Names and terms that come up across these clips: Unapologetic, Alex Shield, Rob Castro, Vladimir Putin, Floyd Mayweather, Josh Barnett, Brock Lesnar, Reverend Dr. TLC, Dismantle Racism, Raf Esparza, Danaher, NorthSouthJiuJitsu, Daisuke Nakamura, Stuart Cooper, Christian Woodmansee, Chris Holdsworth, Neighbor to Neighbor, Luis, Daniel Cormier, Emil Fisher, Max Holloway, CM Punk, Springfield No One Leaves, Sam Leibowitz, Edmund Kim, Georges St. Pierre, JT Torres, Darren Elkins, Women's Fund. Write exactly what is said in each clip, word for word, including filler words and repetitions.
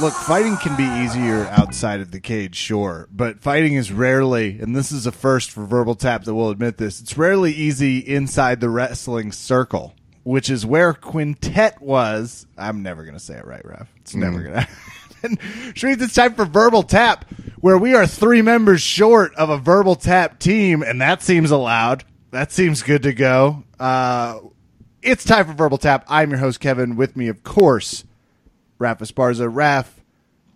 look, fighting can be easier outside of the cage, sure, but fighting is rarely, and this is a first for Verbal Tap that will admit this, it's rarely easy inside the wrestling circle, which is where Quintet was. I'm never going to say it right, Raf. It's mm. never going to happen. Shreeds, it's time for Verbal Tap, where we are three members short of a Verbal Tap team, and that seems allowed. That seems good to go. Uh, it's time for Verbal Tap. I'm your host, Kevin. With me, of course, Raf Esparza. Raf,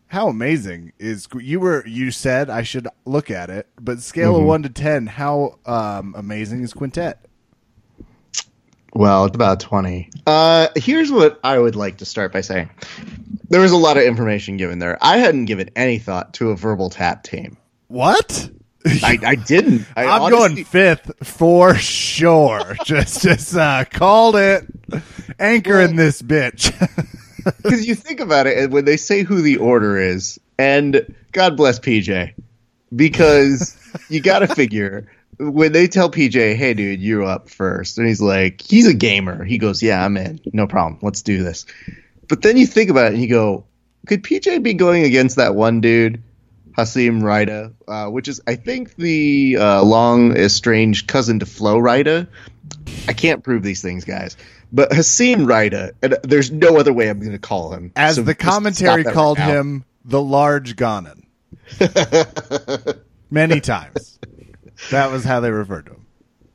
how amazing is you were? You said I should look at it, but scale mm-hmm. of one to ten, how um, amazing is Quintet? Well, it's about twenty. Uh, here's what I would like to start by saying: there was a lot of information given there. I hadn't given any thought to a Verbal Tap team. What? I, I didn't. I I'm honestly... going fifth for sure. just, just uh, called it. Anchor well, in this bitch. Because you think about it, when they say who the order is, and God bless P J, because you got to figure. When they tell P J, hey, dude, you're up first. And he's like, he's a gamer. He goes, yeah, I'm in. No problem. Let's do this. But then you think about it and you go, could P J be going against that one dude, Hasim Raida, uh, which is, I think, the uh, long estranged cousin to Flo Rida. I can't prove these things, guys. But Hasim Raida, and there's no other way I'm going to call him. As so the commentary called right him, the large Ganon. Many times. That was how they referred to him.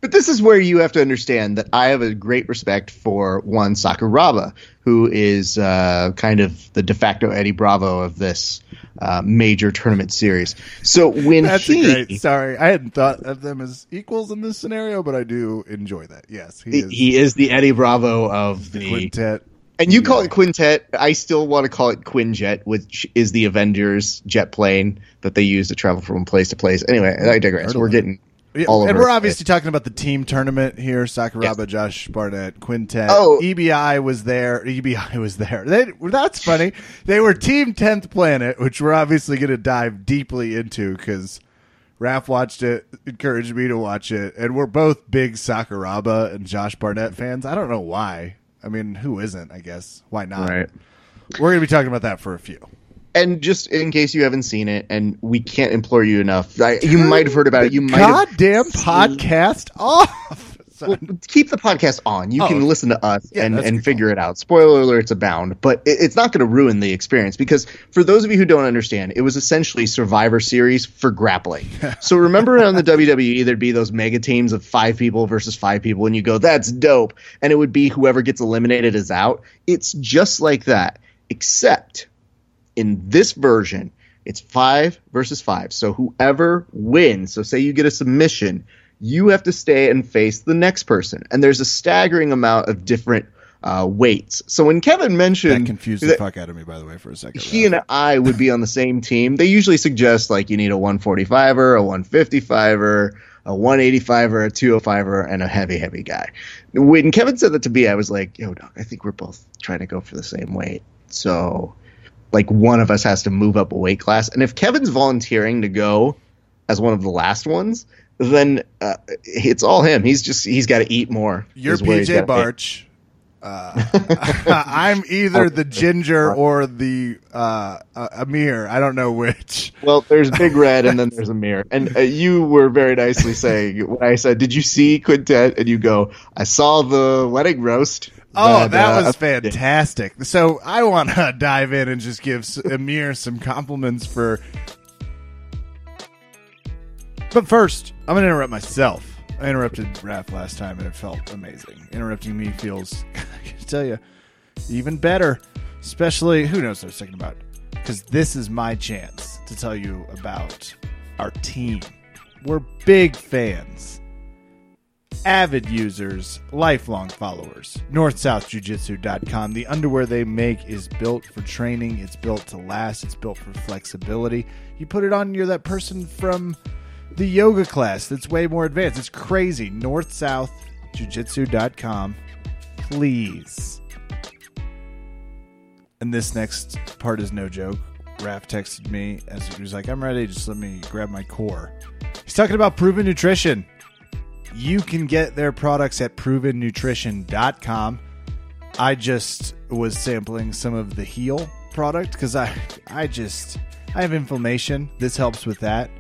But this is where you have to understand that I have a great respect for Juan Sakuraba, who is uh, kind of the de facto Eddie Bravo of this uh, major tournament series. So when That's he, great, sorry, I hadn't thought of them as equals in this scenario, but I do enjoy that. Yes, he is, he is the Eddie Bravo of the Quintet. And you call it Quintet. I still want to call it Quinjet, which is the Avengers jet plane that they use to travel from place to place. Anyway, I digress. We're getting all over. And we're obviously it. talking about the team tournament here. Sakuraba, yes. Josh Barnett, Quintet. Oh. E B I was there. E B I was there. They, that's funny. They were Team tenth Planet, which we're obviously going to dive deeply into because Raph watched it, encouraged me to watch it. And we're both big Sakuraba and Josh Barnett fans. I don't know why. I mean, who isn't, I guess? Why not? Right. We're going to be talking about that for a few. And just in case you haven't seen it, and we can't implore you enough, I, you might have heard about it. You might Goddamn podcast off! Well, keep the podcast on. You oh, can listen to us yeah, and, and figure it out. Spoiler alert, it's abound. But it, it's not going to ruin the experience because for those of you who don't understand, it was essentially Survivor Series for grappling. So remember on the W W E, there'd be those mega teams of five people versus five people. And you go, that's dope. And it would be whoever gets eliminated is out. It's just like that, except in this version, it's five versus five. So whoever wins, so say you get a submission, you have to stay and face the next person. And there's a staggering amount of different uh, weights. So when Kevin mentioned... That confused that the fuck out of me, by the way, for a second. He Ralph. and I would be on the same team. They usually suggest, like, you need a one forty-fiver, a one fifty-fiver, a one eighty-fiver, a two oh fiver, and a heavy, heavy guy. When Kevin said that to me, I was like, yo, Doc, I think we're both trying to go for the same weight. So, like, one of us has to move up a weight class. And if Kevin's volunteering to go as one of the last ones... Then uh, it's all him. He's just he's got to eat more. You're P J Barch. Uh, I'm either the ginger or the uh, uh, Amir. I don't know which. Well, there's Big Red and then there's Amir. And uh, you were very nicely saying when I said, "Did you see Quintet?" And you go, "I saw the wedding roast." Oh, but, that uh, was fantastic. So I want to dive in and just give Amir some compliments for. But first, I'm going to interrupt myself. I interrupted Raf last time, and it felt amazing. Interrupting me feels, I can tell you, even better. Especially, who knows what I was talking about? Because this is my chance to tell you about our team. We're big fans. Avid users, lifelong followers. north south jiu jitsu dot com. The underwear they make is built for training. It's built to last. It's built for flexibility. You put it on, you're that person from... the yoga class that's way more advanced. It's crazy. north south jiu jitsu dot com. Please. And this next part is no joke. Raf texted me as he was like, I'm ready. Just let me grab my core. He's talking about Proven Nutrition. You can get their products at proven nutrition dot com. I just was sampling some of the Heal product because I, I just, I have inflammation. This helps with that.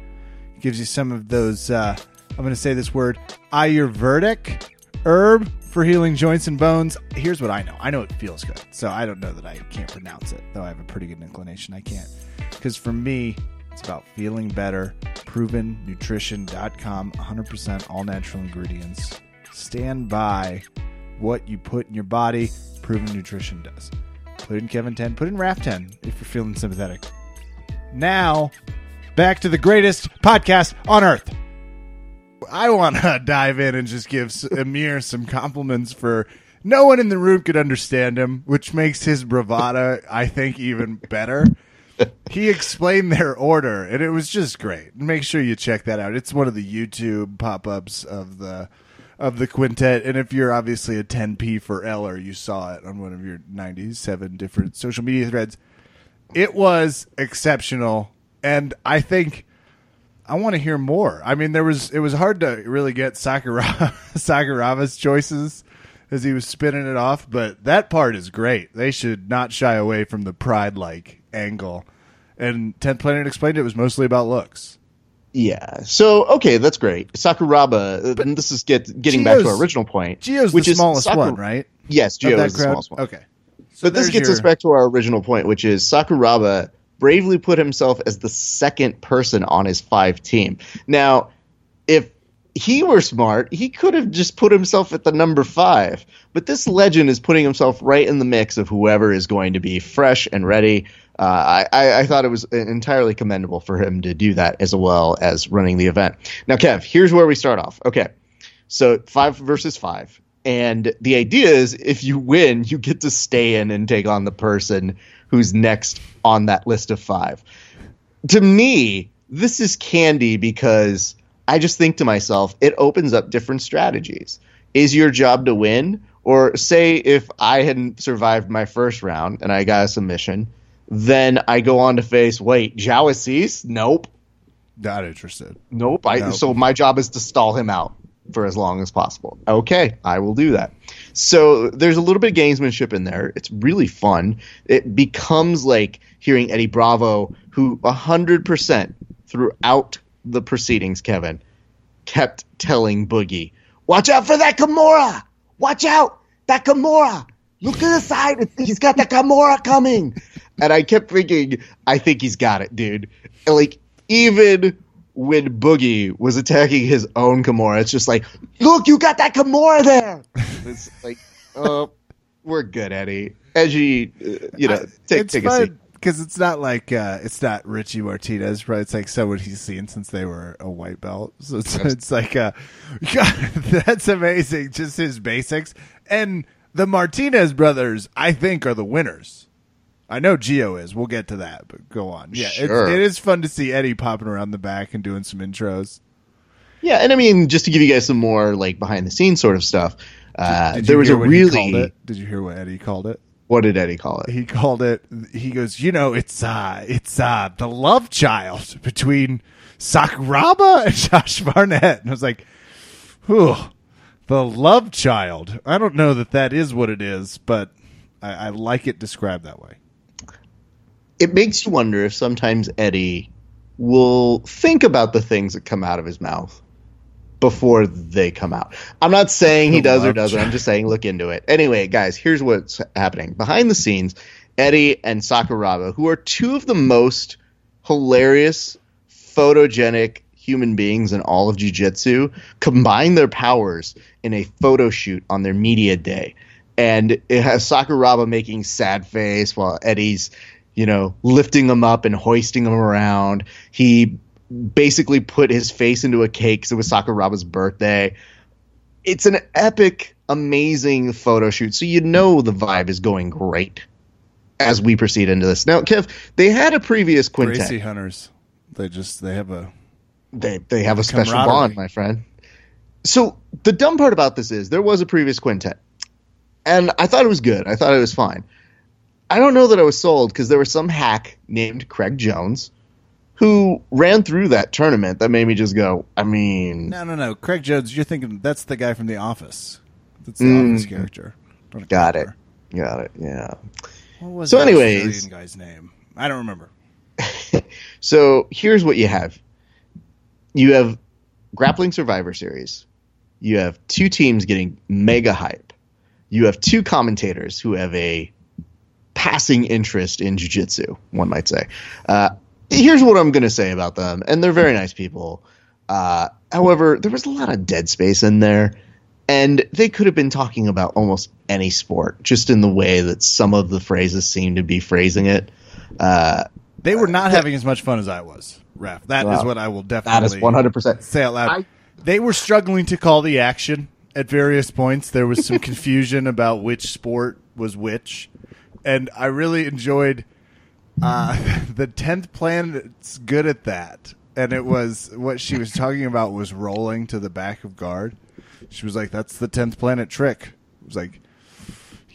It gives you some of those, uh, I'm going to say this word, Ayurvedic herb for healing joints and bones. Here's what I know. I know it feels good. So I don't know that I can't pronounce it, though I have a pretty good inclination I can't. Because for me, it's about feeling better. proven nutrition dot com, one hundred percent all natural ingredients. Stand by what you put in your body. Proven Nutrition does. Put in Kevin ten, put in Raf ten if you're feeling sympathetic. Now, back to the greatest podcast on earth. I want to dive in and just give Amir some compliments for no one in the room could understand him, which makes his bravado, I think, even better. He explained their order, and it was just great. Make sure you check that out. It's one of the YouTube pop-ups of the of the Quintet, and if you're obviously a ten P for L, or you saw it on one of your ninety-seven different social media threads, it was exceptional, and I think I want to hear more. I mean, there was it was hard to really get Sakuraba, Sakuraba's choices as he was spinning it off, but that part is great. They should not shy away from the pride-like angle. And tenth Planet Explained it was mostly about looks. Yeah. So, okay, that's great. Sakuraba, but and this is get, getting Gio's, back to our original point. Gio's which the is smallest Sakur- one, right? Yes, Gio is crowd? the smallest one. Okay. So but this gets your... us back to our original point, which is Sakuraba bravely put himself as the second person on his five team. Now, if he were smart, he could have just put himself at the number five. But this legend is putting himself right in the mix of whoever is going to be fresh and ready. Uh, I, I thought it was entirely commendable for him to do that as well as running the event. Now, Kev, here's where we start off. Okay, so five versus five. And the idea is if you win, you get to stay in and take on the person who's next on that list of five. To me, this is candy because I just think to myself, it opens up different strategies. Is your job to win? Or say if I hadn't survived my first round and I got a submission, then I go on to face, wait, Zhao Assis? Nope. Not interested. Nope. I, nope. So my job is to stall him out for as long as possible. Okay, I will do that. So there's a little bit of gamesmanship in there. It's really fun. It becomes like hearing Eddie Bravo, who one hundred percent throughout the proceedings, Kevin, kept telling Boogie, watch out for that Kimura! Watch out! That Kimura! Look to the side! He's got that Kimura coming! And I kept thinking, I think he's got it, dude. And like, even when Boogie was attacking his own Kimura, it's just like, look, you got that Kimura there! It's like, oh, we're good, Eddie. Edgy, uh, you know, take, I, take a seat. Because it's not like uh, it's not Richie Martinez, right? It's like someone he's seen since they were a white belt. So it's, it's like, uh, God, that's amazing. Just his basics. And the Martinez brothers, I think, are the winners. I know Gio is. We'll get to that, but go on. Yeah, sure. it's, it is fun to see Eddie popping around the back and doing some intros. Yeah, and I mean, just to give you guys some more like behind the scenes sort of stuff. Uh, did, did there was a really. Did you hear what Eddie called it? What did Eddie call it? He called it, he goes, you know, it's uh, it's uh, the love child between Sakuraba and Josh Barnett. And I was like, whew, the love child. I don't know that that is what it is, but I, I like it described that way. It makes you wonder if sometimes Eddie will think about the things that come out of his mouth before they come out. I'm not saying he does or doesn't. I'm just saying look into it. Anyway, guys, here's what's happening. Behind the scenes, Eddie and Sakuraba, who are two of the most hilarious, photogenic human beings in all of jiu-jitsu, combine their powers in a photo shoot on their media day. And it has Sakuraba making sad face while Eddie's, you know, lifting him up and hoisting him around. He basically put his face into a cake because it was Sakuraba's birthday. It's an epic, amazing photo shoot. So you know the vibe is going great as we proceed into this. Now, Kev, they had a previous Quintet. Gracie Hunters. They just they have a they they have a special bond, my friend. So the dumb part about this is there was a previous Quintet, and I thought it was good. I thought it was fine. I don't know that I was sold because there was some hack named Craig Jones who ran through that tournament that made me just go, I mean... No, no, no. Craig Jones, you're thinking that's the guy from The Office. That's the mm, Office character. Got it. Got it, yeah. What was so that anyways, Australian guy's name? I don't remember. So here's what you have. You have Grappling Survivor Series. You have two teams getting mega hype. You have two commentators who have a passing interest in jiu-jitsu, one might say. Uh, here's what I'm going to say about them, and they're very nice people. Uh, however, there was a lot of dead space in there, and they could have been talking about almost any sport, just in the way that some of the phrases seem to be phrasing it. Uh, they were not having as much fun as I was, Raf. That well, is what I will definitely that is one hundred percent. Say out loud. I, they were struggling to call the action at various points. There was some confusion about which sport was which, and I really enjoyed uh, the tenth Planet's good at that. And it was what she was talking about was rolling to the back of guard. She was like, that's the tenth Planet trick. I was like,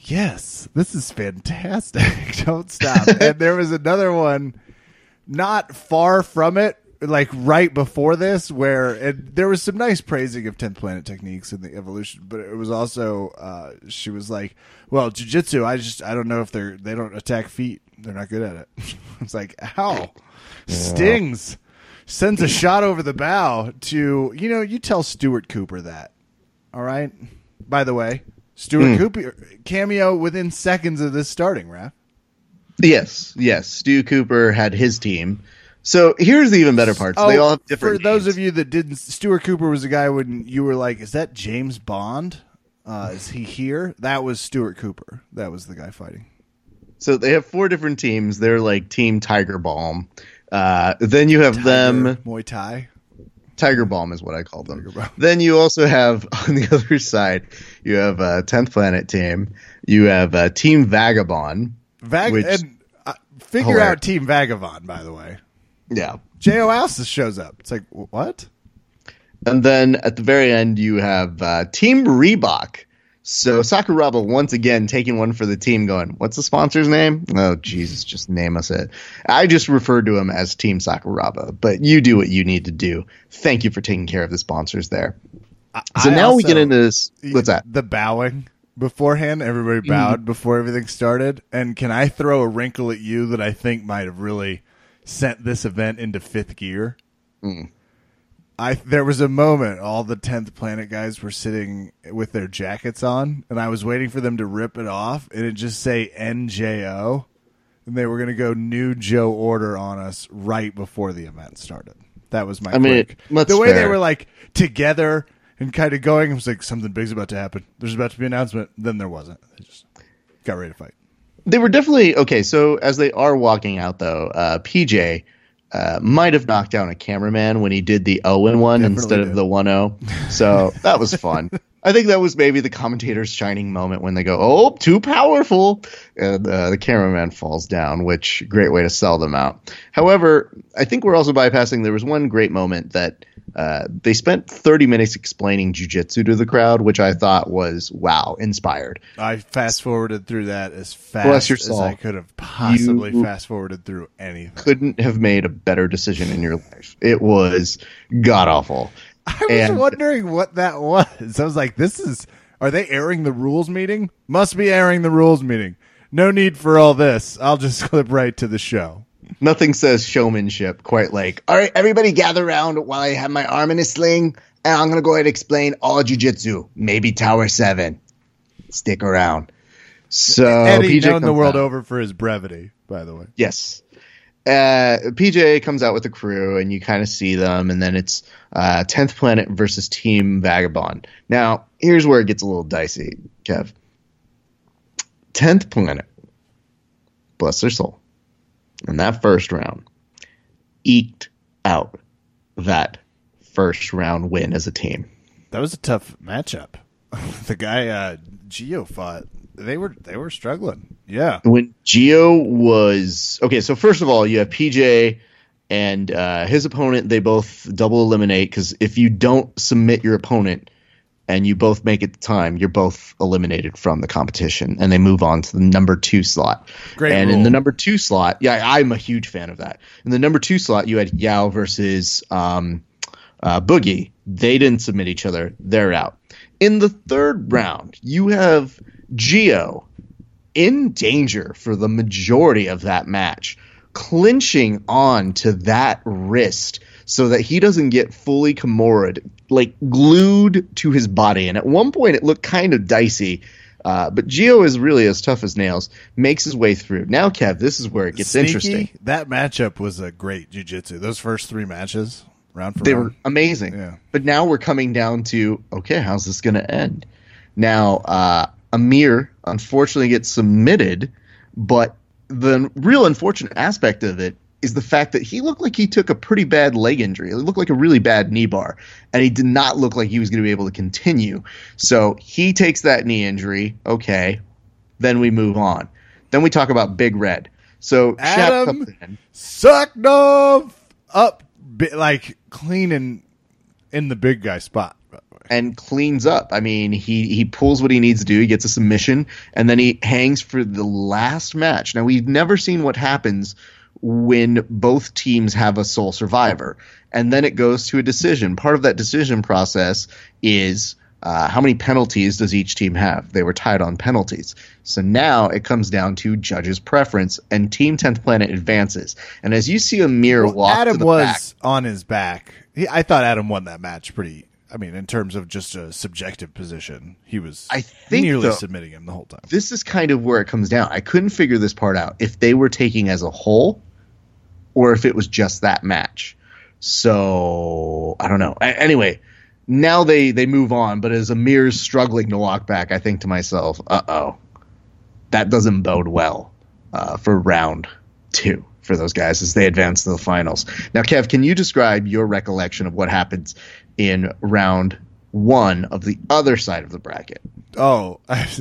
yes, this is fantastic. Don't stop. And there was another one not far from it, like right before this, where it, there was some nice praising of tenth Planet techniques and the evolution. But it was also, uh, she was like, well, jiu-jitsu, I just, I don't know if they're, they don't attack feet. They're not good at it. It's like, ow, yeah. Stings. Sends a shot over the bow to, you know, you tell Stuart Cooper that. All right? By the way, Stuart mm. Cooper, cameo within seconds of this starting, Raph. Yes, yes. Stu Cooper had his team. So here's the even better part. So oh, they all have different For names. Those of you that didn't, Stuart Cooper was a guy when you were like, is that James Bond? Uh, is he here? That was Stuart Cooper. That was the guy fighting. So they have four different teams. They're like Team Tiger Balm. Uh, then you have Tiger, them Muay Thai. Tiger Balm is what I call them. Then you also have on the other side, you have a tenth Planet team. You have a Team Vagabond. Vag- which, and, uh, figure hilarious. Out Team Vagabond, by the way. Yeah. J O. Alsis shows up. It's like, what? And then at the very end, you have uh, Team Reebok. So Sakuraba once again taking one for the team going, what's the sponsor's name? Oh, Jesus, just name us it. I just referred to him as Team Sakuraba, but you do what you need to do. Thank you for taking care of the sponsors there. So I now also, we get into this. What's that? The bowing beforehand. Everybody bowed mm-hmm. before everything started. And can I throw a wrinkle at you that I think might have really sent this event into fifth gear? Mm. I, there was a moment all the tenth Planet guys were sitting with their jackets on, and I was waiting for them to rip it off, and it just say N J O, and they were going to go New Joe Order on us right before the event started. That was my I mean, quick. The way fair. They were like together and kind of going, I was like, something big's about to happen. There's about to be an announcement. Then there wasn't. They just got ready to fight. They were definitely okay. So as they are walking out, though, uh, P J. Uh, might have knocked down a cameraman when he did the oh and one instead did. Of the one oh. So that was fun. I think that was maybe the commentator's shining moment when they go, oh, too powerful. And uh, the cameraman falls down, which great way to sell them out. However, I think we're also bypassing. There was one great moment that uh, they spent thirty minutes explaining jiu-jitsu to the crowd, which I thought was, wow, inspired. I fast forwarded through that as fast as I could have possibly you fast forwarded through anything. Couldn't have made a better decision in your life. It was god awful. I was and, wondering what that was. I was like, this is, are they airing the rules meeting? Must be airing the rules meeting. No need for all this. I'll just clip right to the show. Nothing says showmanship quite like, all right, everybody gather around while I have my arm in a sling, and I'm going to go ahead and explain all jiu-jitsu. Maybe Tower seven. Stick around. So Eddie, P J known the world out. Over for his brevity, by the way. Yes. Uh, P J comes out with the crew, and you kind of see them, and then it's uh, tenth Planet versus Team Vagabond. Now, here's where it gets a little dicey, Kev. tenth Planet, bless their soul, in that first round, eked out that first round win as a team. That was a tough matchup. The guy uh, Gio fought. They were they were struggling. Yeah. When Gio was okay, so first of all, you have P J and uh, his opponent. They both double eliminate because if you don't submit your opponent and you both make it to time, you're both eliminated from the competition, and they move on to the number two slot. Great. And rule. In the number two slot, yeah, I'm a huge fan of that. In the number two slot, you had Yao versus um, uh, Boogie. They didn't submit each other. They're out. In the third round, you have Gio in danger for the majority of that match, clinching on to that wrist so that he doesn't get fully Kimura'd, like glued to his body. And at one point it looked kind of dicey, uh, but Gio is really as tough as nails, makes his way through. Now, Kev, this is where it gets Sneaky, interesting. That matchup was a great jiu-jitsu. Those first three matches, round for they round. They were amazing. Yeah. But now we're coming down to, okay, how's this going to end? Now, uh, Amir unfortunately gets submitted, but the real unfortunate aspect of it is the fact that he looked like he took a pretty bad leg injury. It looked like a really bad knee bar, and he did not look like he was going to be able to continue. So he takes that knee injury. Okay, then we move on. Then we talk about Big Red. So Adam sucked off up like clean and in the big guy spot. And cleans up. I mean, he, he pulls what he needs to do. He gets a submission, and then he hangs for the last match. Now, we've never seen what happens when both teams have a sole survivor. And then it goes to a decision. Part of that decision process is uh, how many penalties does each team have? They were tied on penalties. So now it comes down to judges' preference, and Team tenth Planet advances. And as you see Amir well, walk Adam to the was back, on his back. He, I thought Adam won that match pretty I mean, in terms of just a subjective position, he was I think nearly though, submitting him the whole time. This is kind of where it comes down. I couldn't figure this part out, if they were taking as a whole or if it was just that match. So I don't know. I, anyway, now they, they move on. But as Amir's struggling to walk back, I think to myself, uh-oh, that doesn't bode well uh, for round two for those guys as they advance to the finals. Now, Kev, can you describe your recollection of what happens in round one of the other side of the bracket? Oh,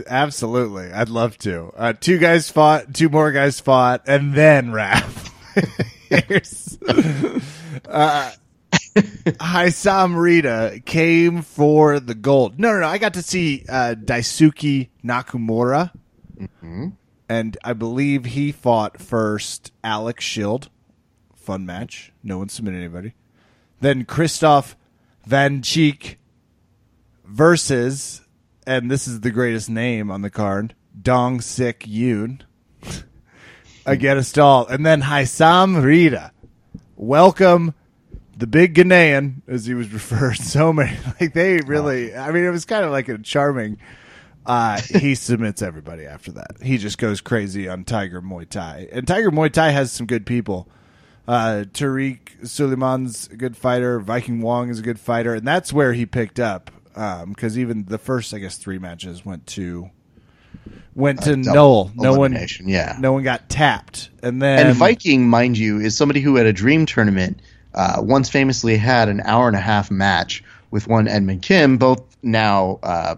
absolutely. I'd love to. Uh, two guys fought, two more guys fought, and then Raf. uh, Hasim Raida came for the gold. No, no, no. I got to see uh, Daisuke Nakamura. Mm-hmm. And I believe he fought first Alex Shield. Fun match. No one submitted anybody. Then Christoph Van Dijk versus, and this is the greatest name on the card, Dong Sik Yoon. Against all. And then Hasim Raida. Welcome the big Ghanaian, as he was referred so many. Like they really, I mean, it was kind of like a charming. Uh, he submits everybody after that. He just goes crazy on Tiger Muay Thai. And Tiger Muay Thai has some good people. Uh, Tariq Suleiman's a good fighter. Viking Wong is a good fighter. And that's where he picked up. Because um, even the first, I guess, three matches went to went to uh, Noel. No one, yeah. no one got tapped. And then and Viking, mind you, is somebody who had a dream tournament uh, once famously had an hour and a half match with one Edmund Kim, both now uh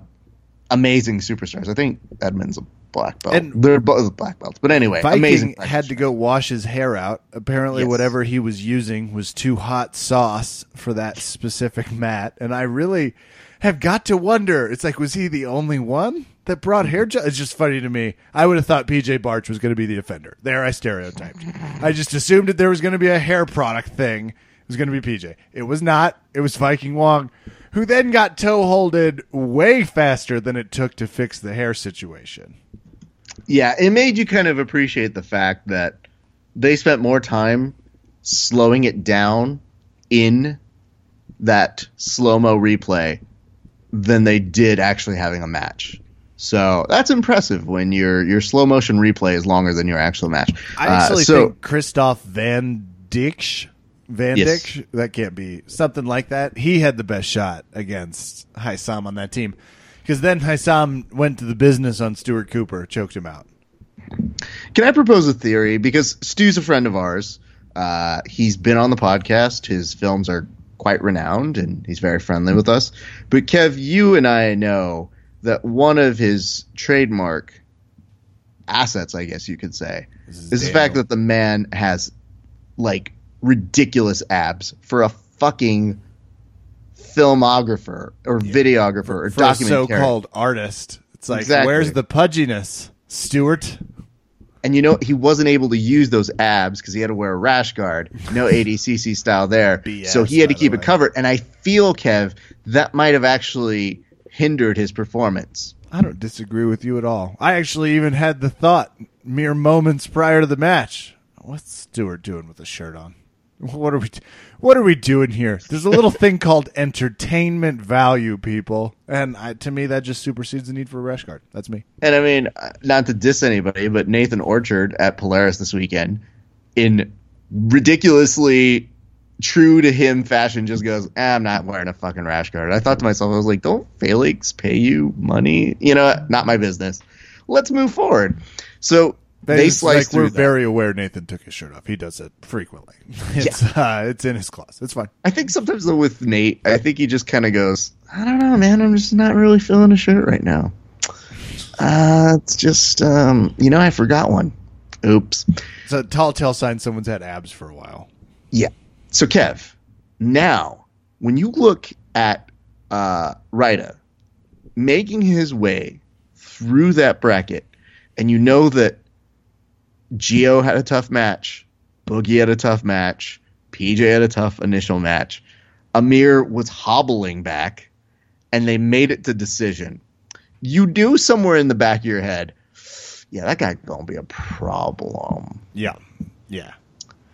amazing superstars. I think Edmund's a black belt. And they're both black belts. But anyway, Viking amazing had to go wash his hair out. Apparently, yes. Whatever he was using was too hot sauce for that specific mat. And I really have got to wonder. It's like, was he the only one that brought hair gel? It's just funny to me. I would have thought P J Barch was going to be the offender. There, I stereotyped. I just assumed that there was going to be a hair product thing. It was going to be P J. It was not. It was Viking Wong, who then got toe-holded way faster than it took to fix the hair situation. Yeah, it made you kind of appreciate the fact that they spent more time slowing it down in that slow-mo replay than they did actually having a match. So that's impressive when your your slow-motion replay is longer than your actual match. I actually uh, so, think Christoph Van Dijk... Van yes. Dijk, that can't be something like that. He had the best shot against Hasim on that team, because then Hasim went to the business on Stuart Cooper, choked him out. Can I propose a theory? Because Stu's a friend of ours. Uh, he's been on the podcast. His films are quite renowned, and he's very friendly with us. But Kev, you and I know that one of his trademark assets, I guess you could say, is the fact that the man has, like, ridiculous abs for a fucking filmographer or yeah. videographer or for documentary. A so-called artist. It's like, exactly. Where's the pudginess, Stuart? And you know, he wasn't able to use those abs because he had to wear a rash guard. No A D C C style there. B S, so he had to keep it covered. And I feel, Kev, that might have actually hindered his performance. I don't disagree with you at all. I actually even had the thought mere moments prior to the match. What's Stuart doing with a shirt on? What are we, what are we doing here? There's a little thing called entertainment value, people, and I, to me, that just supersedes the need for a rash guard. That's me. And I mean, not to diss anybody, but Nathan Orchard at Polaris this weekend, in ridiculously true to him fashion, just goes, eh, "I'm not wearing a fucking rash guard." I thought to myself, I was like, "Don't Felix pay you money? You know, not my business. Let's move forward." So. They, they sliced like, we're that. Very aware Nathan took his shirt off. He does it frequently. It's, yeah. uh, it's in his closet. It's fine. I think sometimes, though, with Nate, I think he just kind of goes, I don't know, man. I'm just not really feeling a shirt right now. Uh, it's just, um, you know, I forgot one. Oops. It's a tall tale sign someone's had abs for a while. Yeah. So, Kev, now, when you look at uh, Raida making his way through that bracket, and you know that Gio had a tough match. Boogie had a tough match. P J had a tough initial match. Amir was hobbling back, and they made it to decision. You do somewhere in the back of your head, yeah, that guy's going to be a problem. Yeah, yeah.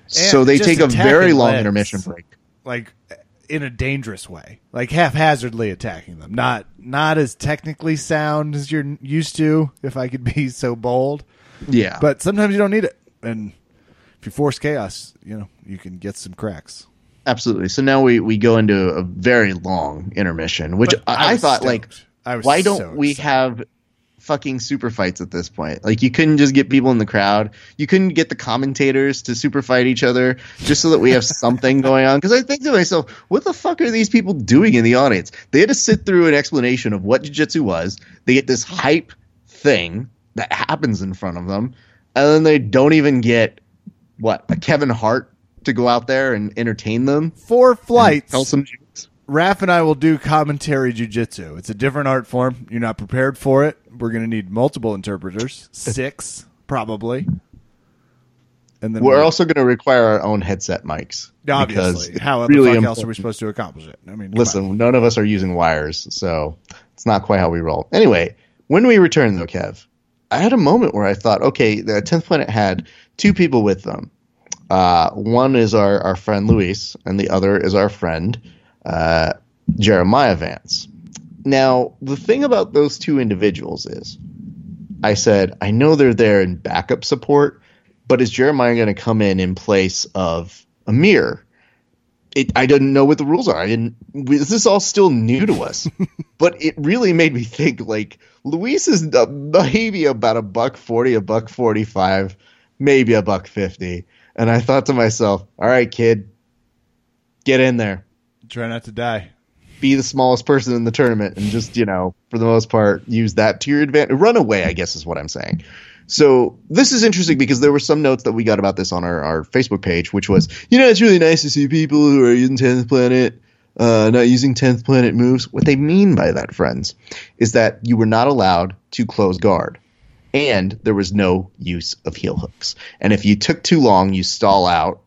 So and they take a very long legs, intermission break. Like, in a dangerous way. Like, haphazardly attacking them. Not, not as technically sound as you're used to, if I could be so bold. Yeah, but sometimes you don't need it, and if you force chaos, you know, you can get some cracks. Absolutely. So now we, we go into a very long intermission, which I, I thought, stoked. like, I was why so don't we excited. have fucking super fights at this point? Like, you couldn't just get people in the crowd. You couldn't get the commentators to super fight each other just so that we have something going on. Because I think to myself, what the fuck are these people doing in the audience? They had to sit through an explanation of what jiu-jitsu was. They get this hype thing that happens in front of them, and then they don't even get what a Kevin Hart to go out there and entertain them. Four flights. Tell some jokes. Raph and I will do commentary jiu-jitsu. It's a different art form. You're not prepared for it. We're going to need multiple interpreters, six probably. And then we're, we're also going to require our own headset mics. Obviously, how really else are we supposed to accomplish it? I mean, listen, none of us are using wires, so it's not quite how we roll. Anyway, when we return though, Kev, I had a moment where I thought, okay, the tenth Planet had two people with them. Uh, one is our, our friend Luis, and the other is our friend uh, Jeremiah Vance. Now, the thing about those two individuals is, I said, I know they're there in backup support, but is Jeremiah going to come in in place of Amir? It, I didn't know what the rules are. I didn't. This is all still new to us, but it really made me think. Like, Luis is maybe about a buck forty, a buck forty-five, maybe a buck fifty, and I thought to myself, "All right, kid, get in there. Try not to die. Be the smallest person in the tournament, and just, you know, for the most part, use that to your advantage. Run away, I guess, is what I'm saying." So this is interesting because there were some notes that we got about this on our, our Facebook page, which was, you know, it's really nice to see people who are using tenth Planet, uh, not using tenth Planet moves. What they mean by that, friends, is that you were not allowed to close guard, and there was no use of heel hooks. And if you took too long, you stall out,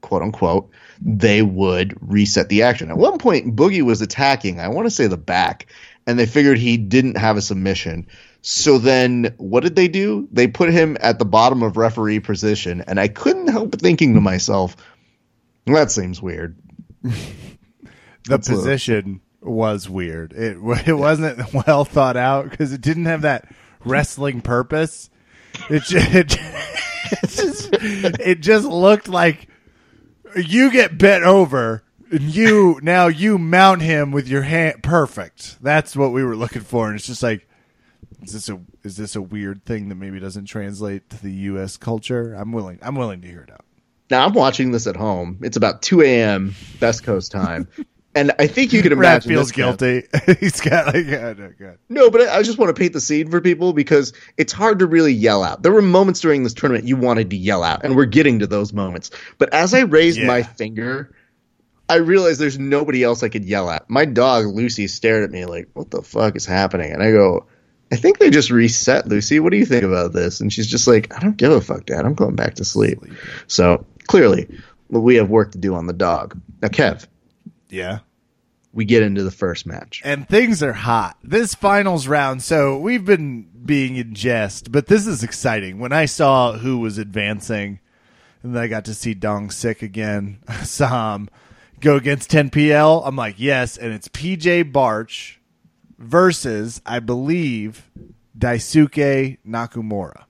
quote unquote, they would reset the action. At one point, Boogie was attacking, I want to say the back, and they figured he didn't have a submission. So then what did they do? They put him at the bottom of referee position, and I couldn't help thinking to myself, that seems weird. The That's position a... was weird. It it wasn't well thought out because it didn't have that wrestling purpose. It just, it, just, it just looked like you get bent over. You now you mount him with your hand. Perfect. That's what we were looking for. And it's just like, is this a is this a weird thing that maybe doesn't translate to the U S culture? I'm willing. I'm willing to hear it out. Now I'm watching this at home. It's about two a.m. West Coast time, and I think you can imagine. Brad feels guilty. He's got like oh, no, God. No, but I just want to paint the scene for people because it's hard to really yell out. There were moments during this tournament you wanted to yell out, and we're getting to those moments. But as I raised yeah. my finger, I realized there's nobody else I could yell at. My dog Lucy stared at me like, "What the fuck is happening?" And I go, I think they just reset, Lucy. What do you think about this? And she's just like, I don't give a fuck, Dad. I'm going back to sleep. sleep. So clearly, we have work to do on the dog. Now, Kev. Yeah. we get into the first match. And things are hot. This finals round, so we've been being in jest, but this is exciting. When I saw who was advancing, and then I got to see Dong Sik again, I saw him go against ten P L. I'm like, yes, and it's P J Barch versus, I believe, Daisuke Nakamura.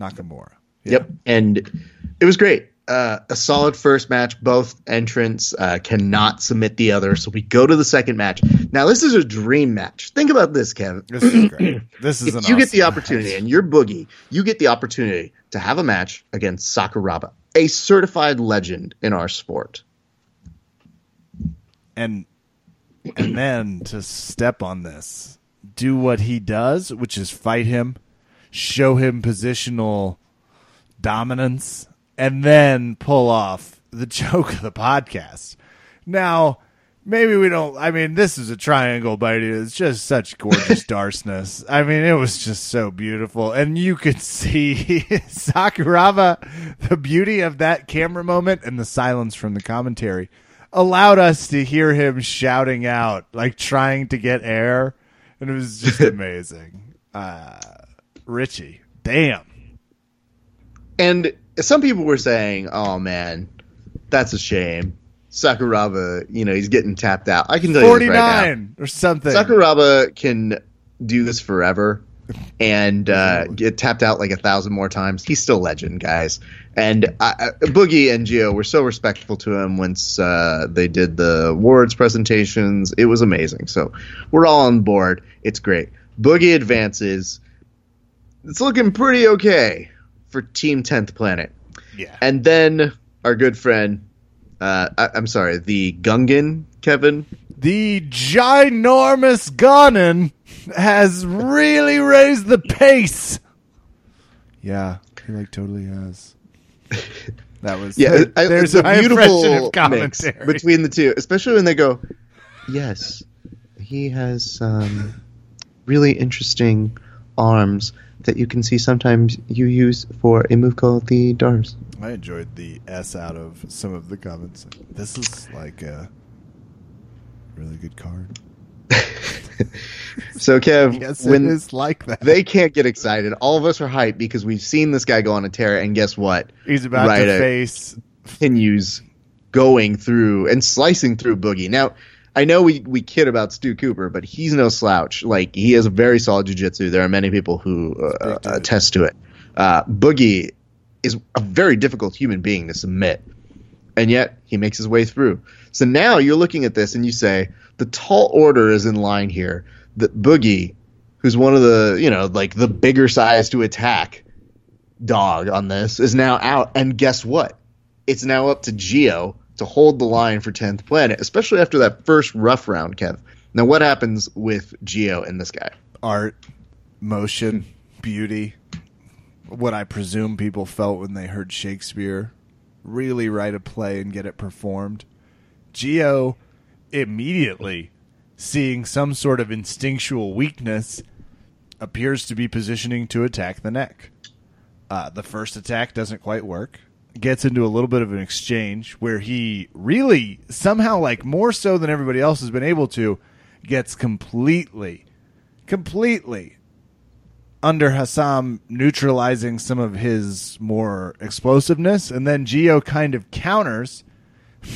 Nakamura. Yeah. Yep, and it was great. Uh, a solid first match. Both entrants uh, cannot submit the other, so we go to the second match. Now, this is a dream match. Think about this, Kevin. This is great. This is if an you awesome get the opportunity, match. And you're Boogie, you get the opportunity to have a match against Sakuraba, a certified legend in our sport. And and then to step on this, do what he does, which is fight him, show him positional dominance, and then pull off the joke of the podcast. Now, maybe we don't... I mean, this is a triangle, but it's just such gorgeous darkness. I mean, it was just so beautiful. And you could see Sakuraba, the beauty of that camera moment and the silence from the commentary, allowed us to hear him shouting out, like trying to get air. And it was just amazing. Uh, Richie, damn. And... some people were saying, oh, man, that's a shame. Sakuraba, you know, he's getting tapped out. I can tell you this right now. forty-nine or something. Sakuraba can do this forever and uh, get tapped out like a thousand more times. He's still legend, guys. And I, I, Boogie and Gio were so respectful to him once uh, they did the awards presentations. It was amazing. So we're all on board. It's great. Boogie advances. It's looking pretty okay for Team tenth Planet. Yeah. And then our good friend, uh, I, I'm sorry, the Gungan, Kevin. The ginormous Gungan has really raised the pace. Yeah, he like totally has. That was, yeah, there, I, there's a beautiful mix between the two, especially when they go, yes, he has um, really interesting arms that you can see sometimes you use for a move called the D A R S. I enjoyed the S out of some of the comments. This is like a really good card. So, Kev, yes, when it is like that. They can't get excited. All of us are hyped because we've seen this guy go on a tear, and guess what? He's about Raida to face. Continues going through and slicing through Boogie. Now, I know we, we kid about Stu Cooper, but he's no slouch. Like, he has a very solid jiu-jitsu. There are many people who uh, attest to it. Uh, Boogie is a very difficult human being to submit, and yet he makes his way through. So now you're looking at this and you say, the tall order is in line here. That Boogie, who's one of the, you know, like the bigger size to attack dog on this, is now out. And guess what? It's now up to Gio to hold the line for tenth Planet, especially after that first rough round, Kev. Now, what happens with Gio and this guy? Art, motion, beauty, what I presume people felt when they heard Shakespeare. Really write a play and get it performed. Gio, immediately seeing some sort of instinctual weakness, appears to be positioning to attack the neck. Uh, the first attack doesn't quite work. Gets into a little bit of an exchange where he really somehow, like more so than everybody else has been able to, gets completely, completely under Hasim, neutralizing some of his more explosiveness. And then Gio kind of counters,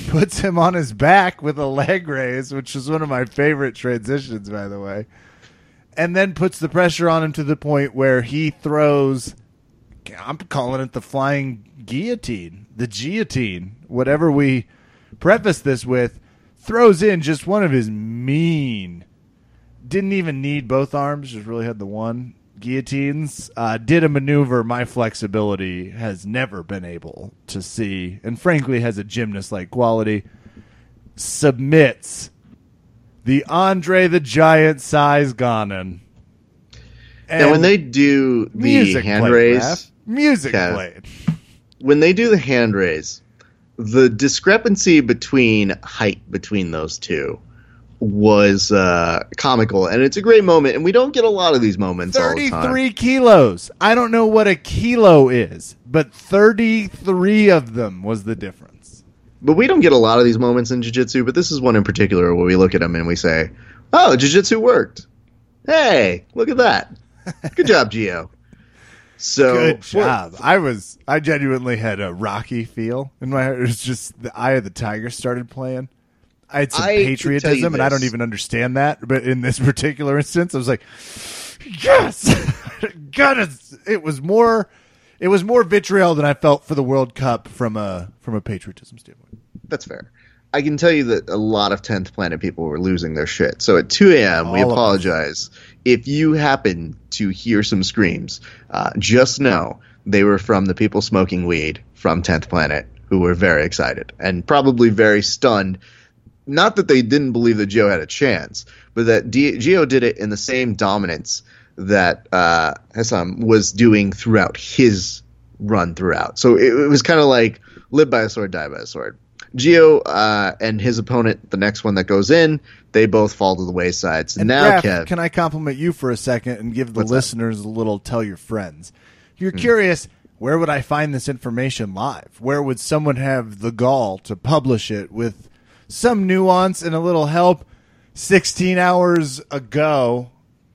puts him on his back with a leg raise, which is one of my favorite transitions, by the way. And then puts the pressure on him to the point where he throws, I'm calling it the flying guillotine, the guillotine, whatever we preface this with, throws in just one of his mean, didn't even need both arms, just really had the one, guillotines, uh, did a maneuver my flexibility has never been able to see, and frankly has a gymnast-like quality, submits the Andre the Giant size Ganon. And now when they do the hand raise, Raph, music yeah. played. When they do the hand raise, the discrepancy between height between those two was uh, comical, and it's a great moment, and we don't get a lot of these moments all the time. thirty-three kilos. I don't know what a kilo is, but thirty-three of them was the difference. But we don't get a lot of these moments in jiu-jitsu, but this is one in particular where we look at them and we say, oh, jiu-jitsu worked. Hey, look at that. Good job, Gio. So, Good job. Well, I was, I genuinely had a Rocky feel in my heart. It was just the Eye of the Tiger started playing. I had some I patriotism, and I don't even understand that. But in this particular instance, I was like, yes! God, it's, it was more... It was more vitriol than I felt for the World Cup from a from a patriotism standpoint. That's fair. I can tell you that a lot of tenth Planet people were losing their shit. So at two a.m., All we apologize. If you happen to hear some screams, uh, just know they were from the people smoking weed from tenth Planet who were very excited and probably very stunned. Not that they didn't believe that Gio had a chance, but that D- Gio did it in the same dominance that uh, Hasim was doing throughout his run throughout. So it, it was kind of like live by a sword, die by a sword. Gio uh, and his opponent, the next one that goes in, they both fall to the wayside. So and now, Raf, Kev, can I compliment you for a second and give the listeners that? a little tell your friends? You're mm-hmm. curious, where would I find this information live? Where would someone have the gall to publish it with some nuance and a little help? sixteen hours ago,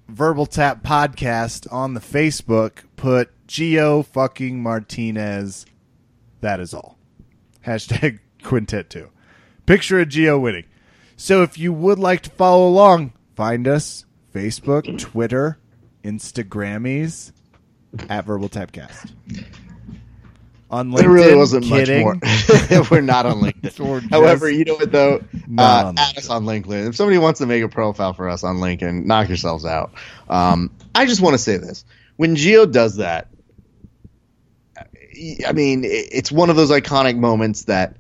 Verbal Tap Podcast on the Facebook put Gio fucking Martinez. That is all. Hashtag Quintet two. Picture of Gio winning. So if you would like to follow along, find us Facebook, Twitter, Instagrammies at Verbal Tapcast. On LinkedIn, there really wasn't kidding. much more. We're not on LinkedIn. However, you know what, though? Uh, add us on LinkedIn. If somebody wants to make a profile for us on LinkedIn, knock yourselves out. Um, I just want to say this. When Gio does that, I mean, it's one of those iconic moments that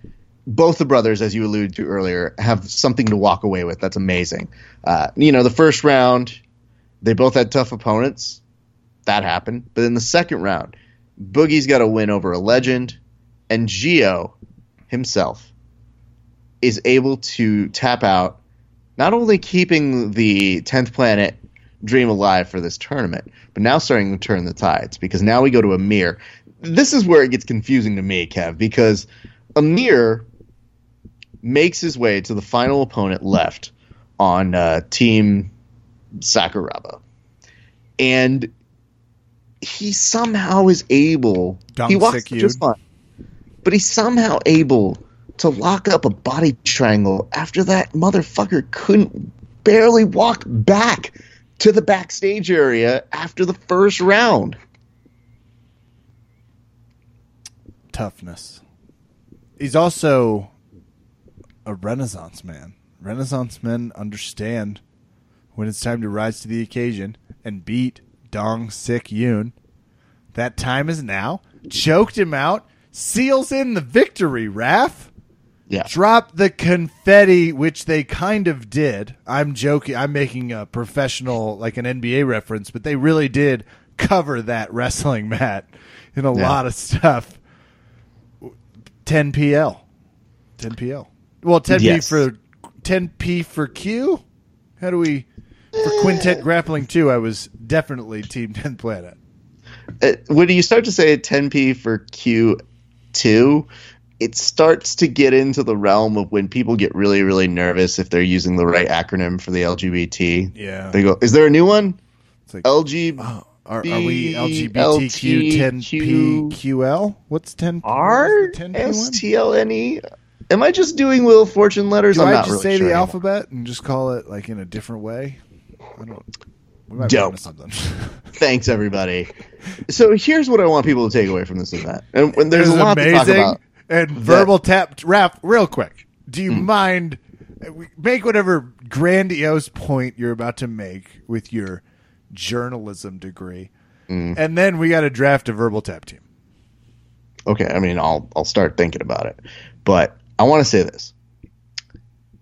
both the brothers, as you alluded to earlier, have something to walk away with. That's amazing. Uh, you know, the first round, they both had tough opponents. That happened. But in the second round, Boogie's got a win over a legend, and Gio himself is able to tap out, not only keeping the tenth Planet dream alive for this tournament, but now starting to turn the tides, because now we go to Amir. This is where it gets confusing to me, Kev, because Amir makes his way to the final opponent left on uh, Team Sakuraba, and he somehow is able Dong he walks just fine, but he's somehow able to lock up a body triangle after that motherfucker couldn't barely walk back to the backstage area after the first round. Toughness. He's also a Renaissance man. Renaissance men understand when it's time to rise to the occasion and beat Dong Sik Yoon. That time is now. Choked him out. Seals in the victory, Raf. Yeah. Drop the confetti, which they kind of did. I'm joking. I'm making a professional, like an N B A reference, but they really did cover that wrestling mat in a yeah. lot of stuff. ten P L ten P L Well, ten P yes. for ten P for Q. How do we... For Quintet Grappling two, I was definitely Team tenth Planet. Uh, when you start to say ten P for Q two, it starts to get into the realm of when people get really, really nervous if they're using the right acronym for the L G B T. Yeah. They go, is there a new one? It's like, L G B T. Oh, are, are we L G B T Q ten P Q L? What's ten P? R? S T L N E? Am I just doing Wheel of Fortune letters? Do I'm I not just really say sure the anymore. Alphabet and just call it like in a different way? I don't. Dope. Thanks, everybody. So here's what I want people to take away from this event, and, and there's a lot amazing to talk about. And that. Verbal Tap Raf, real quick. Do you mm. mind? Make whatever grandiose point you're about to make with your journalism degree, mm. and then we got to draft a Verbal Tap team. Okay, I mean, I'll I'll start thinking about it, but I want to say this.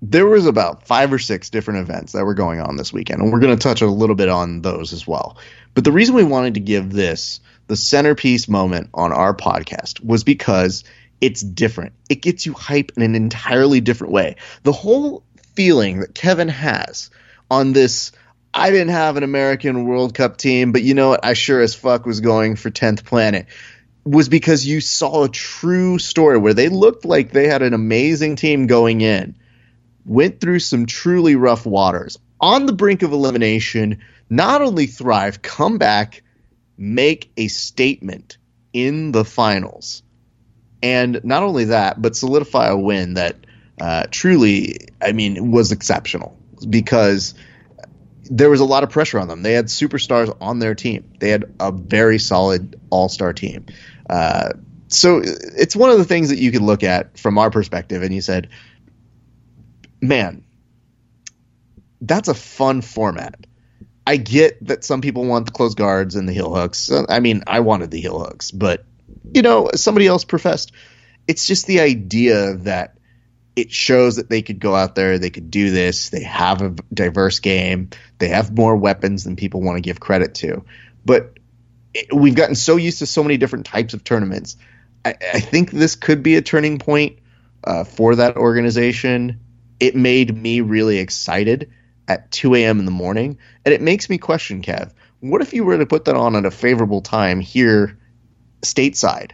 There was about five or six different events that were going on this weekend, and we're going to touch a little bit on those as well. But the reason we wanted to give this the centerpiece moment on our podcast was because it's different. It gets you hype in an entirely different way. The whole feeling that Kevin has on this, I didn't have an American World Cup team, but you know what? I sure as fuck was going for tenth Planet. was because you saw a true story where they looked like they had an amazing team going in, went through some truly rough waters, on the brink of elimination, not only thrive, come back, make a statement in the finals. And not only that, but solidify a win that uh, truly, I mean, was exceptional because there was a lot of pressure on them. They had superstars on their team. They had a very solid all-star team. Uh, so it's one of the things that you could look at from our perspective, and you said, man, that's a fun format. I get that some people want the closed guards and the heel hooks. I mean, I wanted the heel hooks, but, you know, somebody else professed. It's just the idea that it shows that they could go out there, they could do this, they have a diverse game, they have more weapons than people want to give credit to. But it, we've gotten so used to so many different types of tournaments. I, I think this could be a turning point uh, for that organization. It made me really excited at two a.m. in the morning, and it makes me question, Kev, what if you were to put that on at a favorable time here stateside?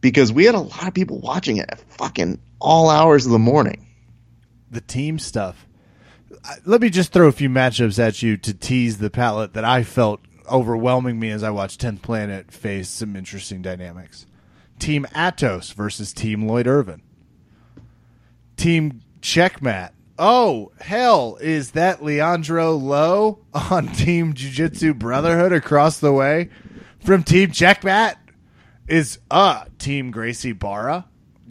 Because we had a lot of people watching it at fucking all hours of the morning. The team stuff. Let me just throw a few matchups at you to tease the palette that I felt overwhelming me as I watched tenth Planet face some interesting dynamics. Team Atos versus Team Lloyd Irvin. Team Checkmat. Oh, hell, is that Leandro Lowe on Team Jiu-Jitsu Brotherhood across the way from Team Checkmat? Is uh Team Gracie Barra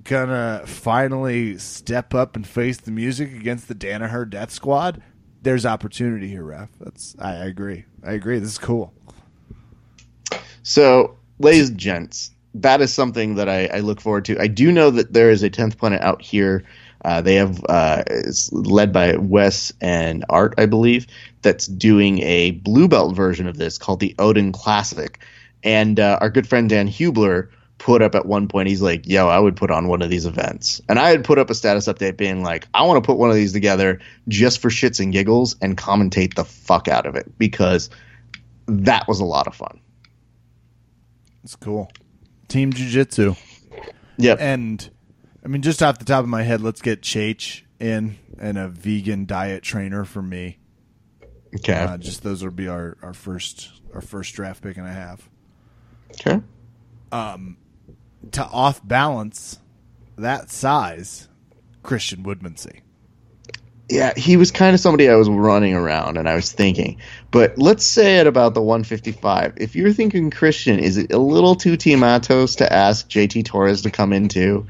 gonna finally step up and face the music against the Danaher Death Squad? There's opportunity here, Raf. That's I agree. I agree. This is cool. So, ladies and gents, that is something that I, I look forward to. I do know that there is a tenth Planet out here. Uh, they have uh, it's led by Wes and Art, I believe, that's doing a blue belt version of this called the Odin Classic. And uh, our good friend Dan Hubler put up at one point, he's like, yo, I would put on one of these events. And I had put up a status update being like, I want to put one of these together just for shits and giggles and commentate the fuck out of it because that was a lot of fun. It's cool. Team Jiu-Jitsu. Yep. And, I mean, just off the top of my head, let's get Chaich in and a vegan diet trainer for me. Okay. Uh, just those will be our, our, first, our first draft pick and a half. Okay. Um, to off balance that size, Christian Woodmansee. Yeah, he was kind of somebody I was running around and I was thinking. But let's say at about the one fifty-five, if you're thinking Christian, is it a little too Team Atos to ask J T Torres to come into?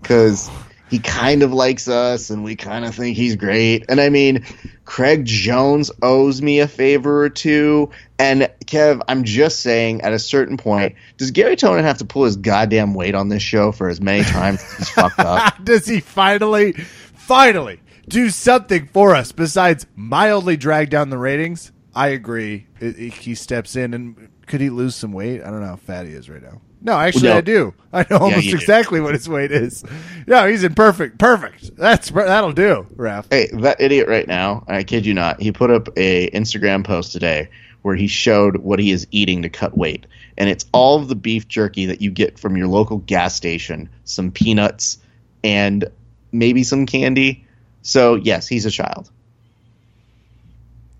Because he kind of likes us and we kind of think he's great. And I mean, Craig Jones owes me a favor or two. And Kev, I'm just saying, at a certain point, does Gary Tonin have to pull his goddamn weight on this show for as many times as he's fucked up? Does he finally, finally do something for us besides mildly drag down the ratings? I agree. It, it, he steps in, and could he lose some weight? I don't know how fat he is right now. No, actually, no. I do. I know almost yeah, exactly do. What his weight is. No, he's in perfect. Perfect. That's that'll do, Raf. Hey, that idiot right now, I kid you not, he put up a Instagram post today where he showed what he is eating to cut weight. And it's all of the beef jerky that you get from your local gas station, some peanuts, and maybe some candy. So, yes, he's a child.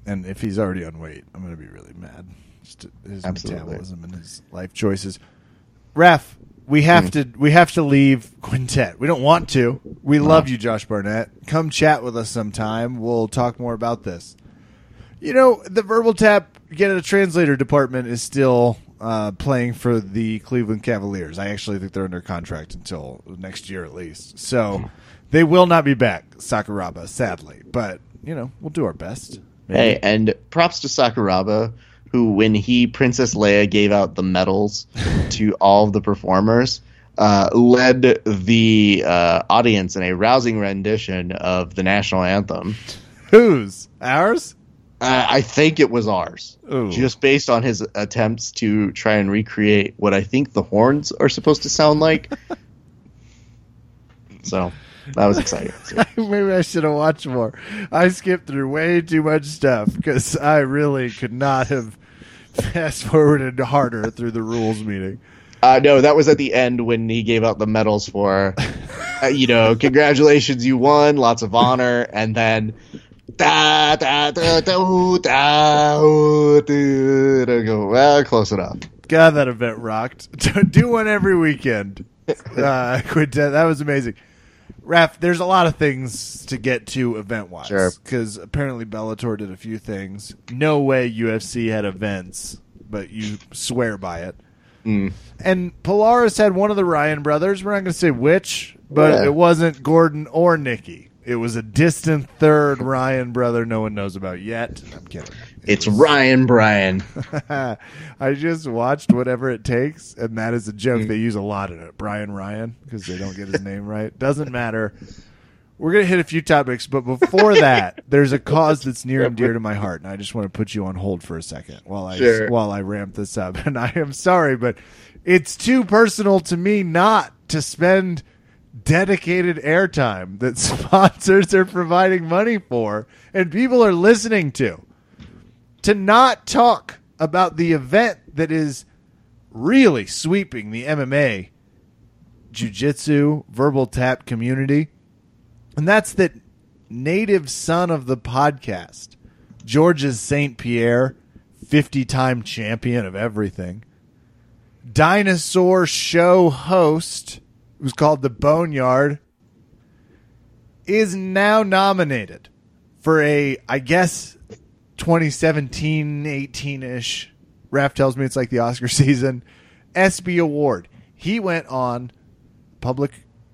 And if he's already on weight, I'm going to be really mad. Just his Absolutely. Metabolism and his life choices. Raf, we have mm. to we have to leave Quintet. We don't want to. We wow. love you, Josh Barnett. Come chat with us sometime. We'll talk more about this. You know, the verbal tap, get a translator department is still uh, playing for the Cleveland Cavaliers. I actually think they're under contract until next year at least. So they will not be back, Sakuraba, sadly. But, you know, we'll do our best. Maybe. Hey, and props to Sakuraba, who, when he, Princess Leia, gave out the medals to all of the performers, uh, led the uh, audience in a rousing rendition of the national anthem. Whose? Ours? Uh, I think it was ours. Ooh. Just based on his attempts to try and recreate what I think the horns are supposed to sound like. So... that was exciting. Maybe I should have watched more. I skipped through way too much stuff because I really could not have fast forwarded harder through the rules meeting. Uh, no, that was at the end when he gave out the medals for, uh, you know, congratulations, you won, lots of honor, and then da da da da da da. Well, close enough. God, that event rocked. Do one every weekend. Uh, Quintet, that was amazing. Raf, there's a lot of things to get to event-wise, because sure. apparently Bellator did a few things. No way U F C had events, but you swear by it. Mm. And Polaris had one of the Ryan brothers. We're not going to say which, but yeah. it wasn't Gordon or Nikki. It was a distant third Ryan brother no one knows about yet. I'm kidding. It it's was... Ryan Bryan. I just watched Whatever It Takes, and that is a joke. Mm. They use a lot in it. Brian Ryan, because they don't get his name right. Doesn't matter. We're going to hit a few topics, but before that, there's a cause that's near and dear to my heart, and I just want to put you on hold for a second while I sure. while I ramp this up. And I am sorry, but it's too personal to me not to spend dedicated airtime that sponsors are providing money for and people are listening to, to not talk about the event that is really sweeping the M M A, jiu-jitsu, verbal tap community. And that's that native son of the podcast, Georges Saint Pierre, fifty-time champion of everything, dinosaur show host, who's called The Boneyard, is now nominated for a, I guess, twenty seventeen eighteen-ish, Raf tells me it's like the Oscar season, ESPY Award. He went on public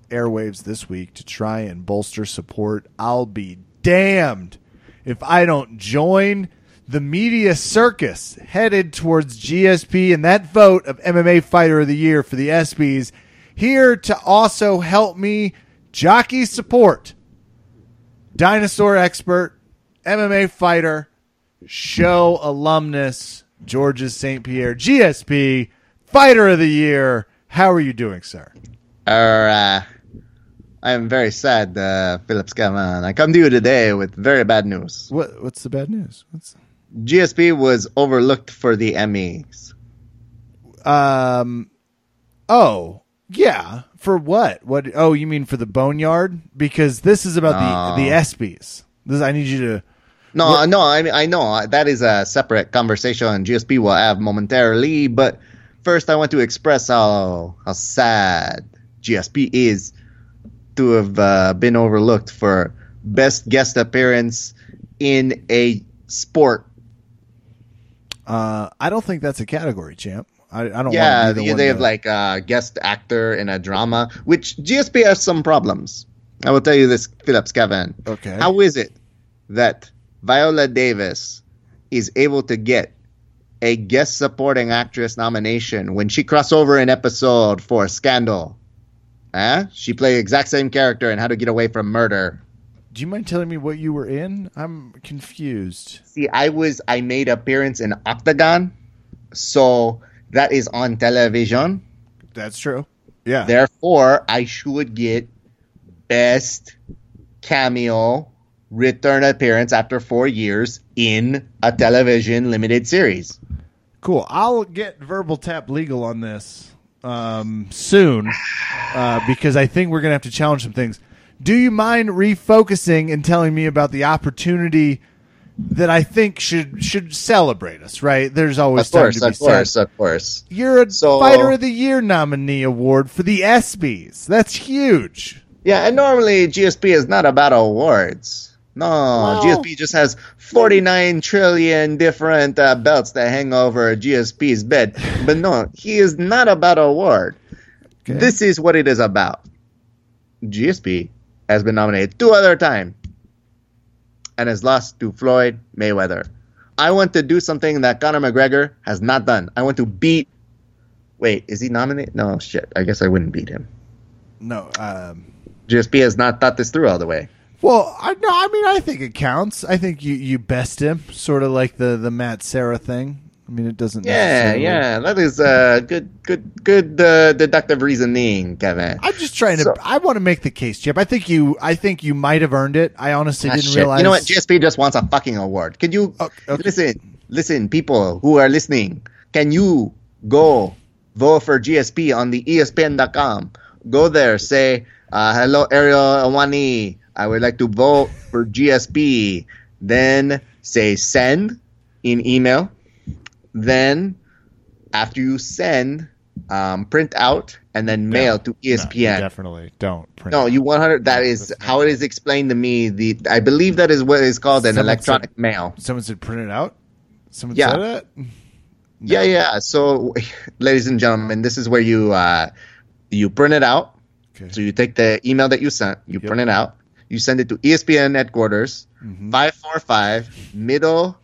airwaves this week to try and bolster support. I'll be damned if I don't join the media circus headed towards G S P and that vote of M M A Fighter of the Year for the ESPYs, here to also help me jockey support dinosaur expert, M M A fighter, show alumnus, Georges Saint Pierre, G S P, Fighter of the Year. How are you doing, sir? Uh, I am very sad, uh, Phillips Cavan. I come to you today with very bad news. What? What's the bad news? What's... G S P was overlooked for the Emmys. Um. Oh. Yeah. For what? What? Oh, you mean for the Boneyard? Because this is about no. the the ESPYs. This I need you to. No, what? no. I mean, I know that is a separate conversation G S P will have momentarily. But first, I want to express how how sad G S P is to have uh, been overlooked for best guest appearance in a sport. Uh, I don't think that's a category, champ. I, I don't. Yeah, want they, they have to... like a guest actor in a drama, which G S P has some problems. I will tell you this, Phillips Cavan. Okay. How is it that Viola Davis is able to get a guest supporting actress nomination when she crossed over an episode for Scandal? Huh? She played the exact same character in How to Get Away from Murder. Do you mind telling me what you were in? I'm confused. See, I was. I made appearance in Octagon, so. That is on television. That's true. Yeah. Therefore, I should get best cameo return appearance after four years in a television limited series. Cool. I'll get verbal tap legal on this um, soon uh, because I think we're going to have to challenge some things. Do you mind refocusing and telling me about the opportunity that I think should should celebrate us, right? There's always of course, time to be said. Of course, of course. You're a so, Fighter of the Year nominee award for the ESPYs. That's huge. Yeah, and normally G S P is not about awards. No, wow. G S P just has forty-nine trillion different uh, belts that hang over G S P's bed. But no, he is not about award. Okay. This is what it is about. G S P has been nominated two other times and has lost to Floyd Mayweather. I want to do something that Conor McGregor has not done. I want to beat... Wait, is he nominated? No, shit. I guess I wouldn't beat him. No. Um... G S P has not thought this through all the way. Well, I, no, I mean, I think it counts. I think you, you best him, sort of like the, the Matt Serra thing. I mean, it doesn't... Yeah, yeah. That is uh, good good, good uh, deductive reasoning, Kevin. I'm just trying to... So, I want to make the case, Chip. I think you I think you might have earned it. I honestly ah, didn't shit. realize... You know what? G S P just wants a fucking award. Can you... Okay, okay. Listen, listen, people who are listening. Can you go vote for G S P on the E S P N dot com. Go there, say, uh, hello, Ariel Awani. I would like to vote for G S P. Then say send in email. Then after you send, um, print out and then mail no, to E S P N. No, definitely don't print. No, you one hundred. That is That's how it is explained to me. The I believe that is what is called an electronic said, mail. Someone said print it out. Someone yeah. said that. No. Yeah, yeah. So, ladies and gentlemen, this is where you uh, you print it out. Okay. So you take the email that you sent, you yep. print it out, you send it to E S P N headquarters, mm-hmm. five forty-five Middle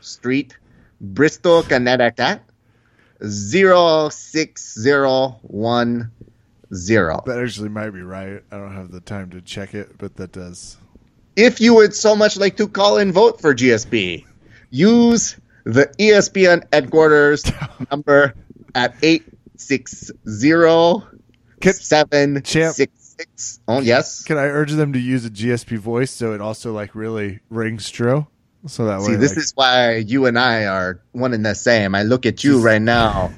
Street, Bristol, Connecticut. Zero six zero one zero. That actually might be right. I don't have the time to check it, but that does. If you would so much like to call and vote for G S P, use the E S P N headquarters number at eight six zero seven six six. Oh yes. Can I urge them to use a G S P voice so it also like really rings true? So that way, see, this like, is why you and I are one and the same. I look at you right now,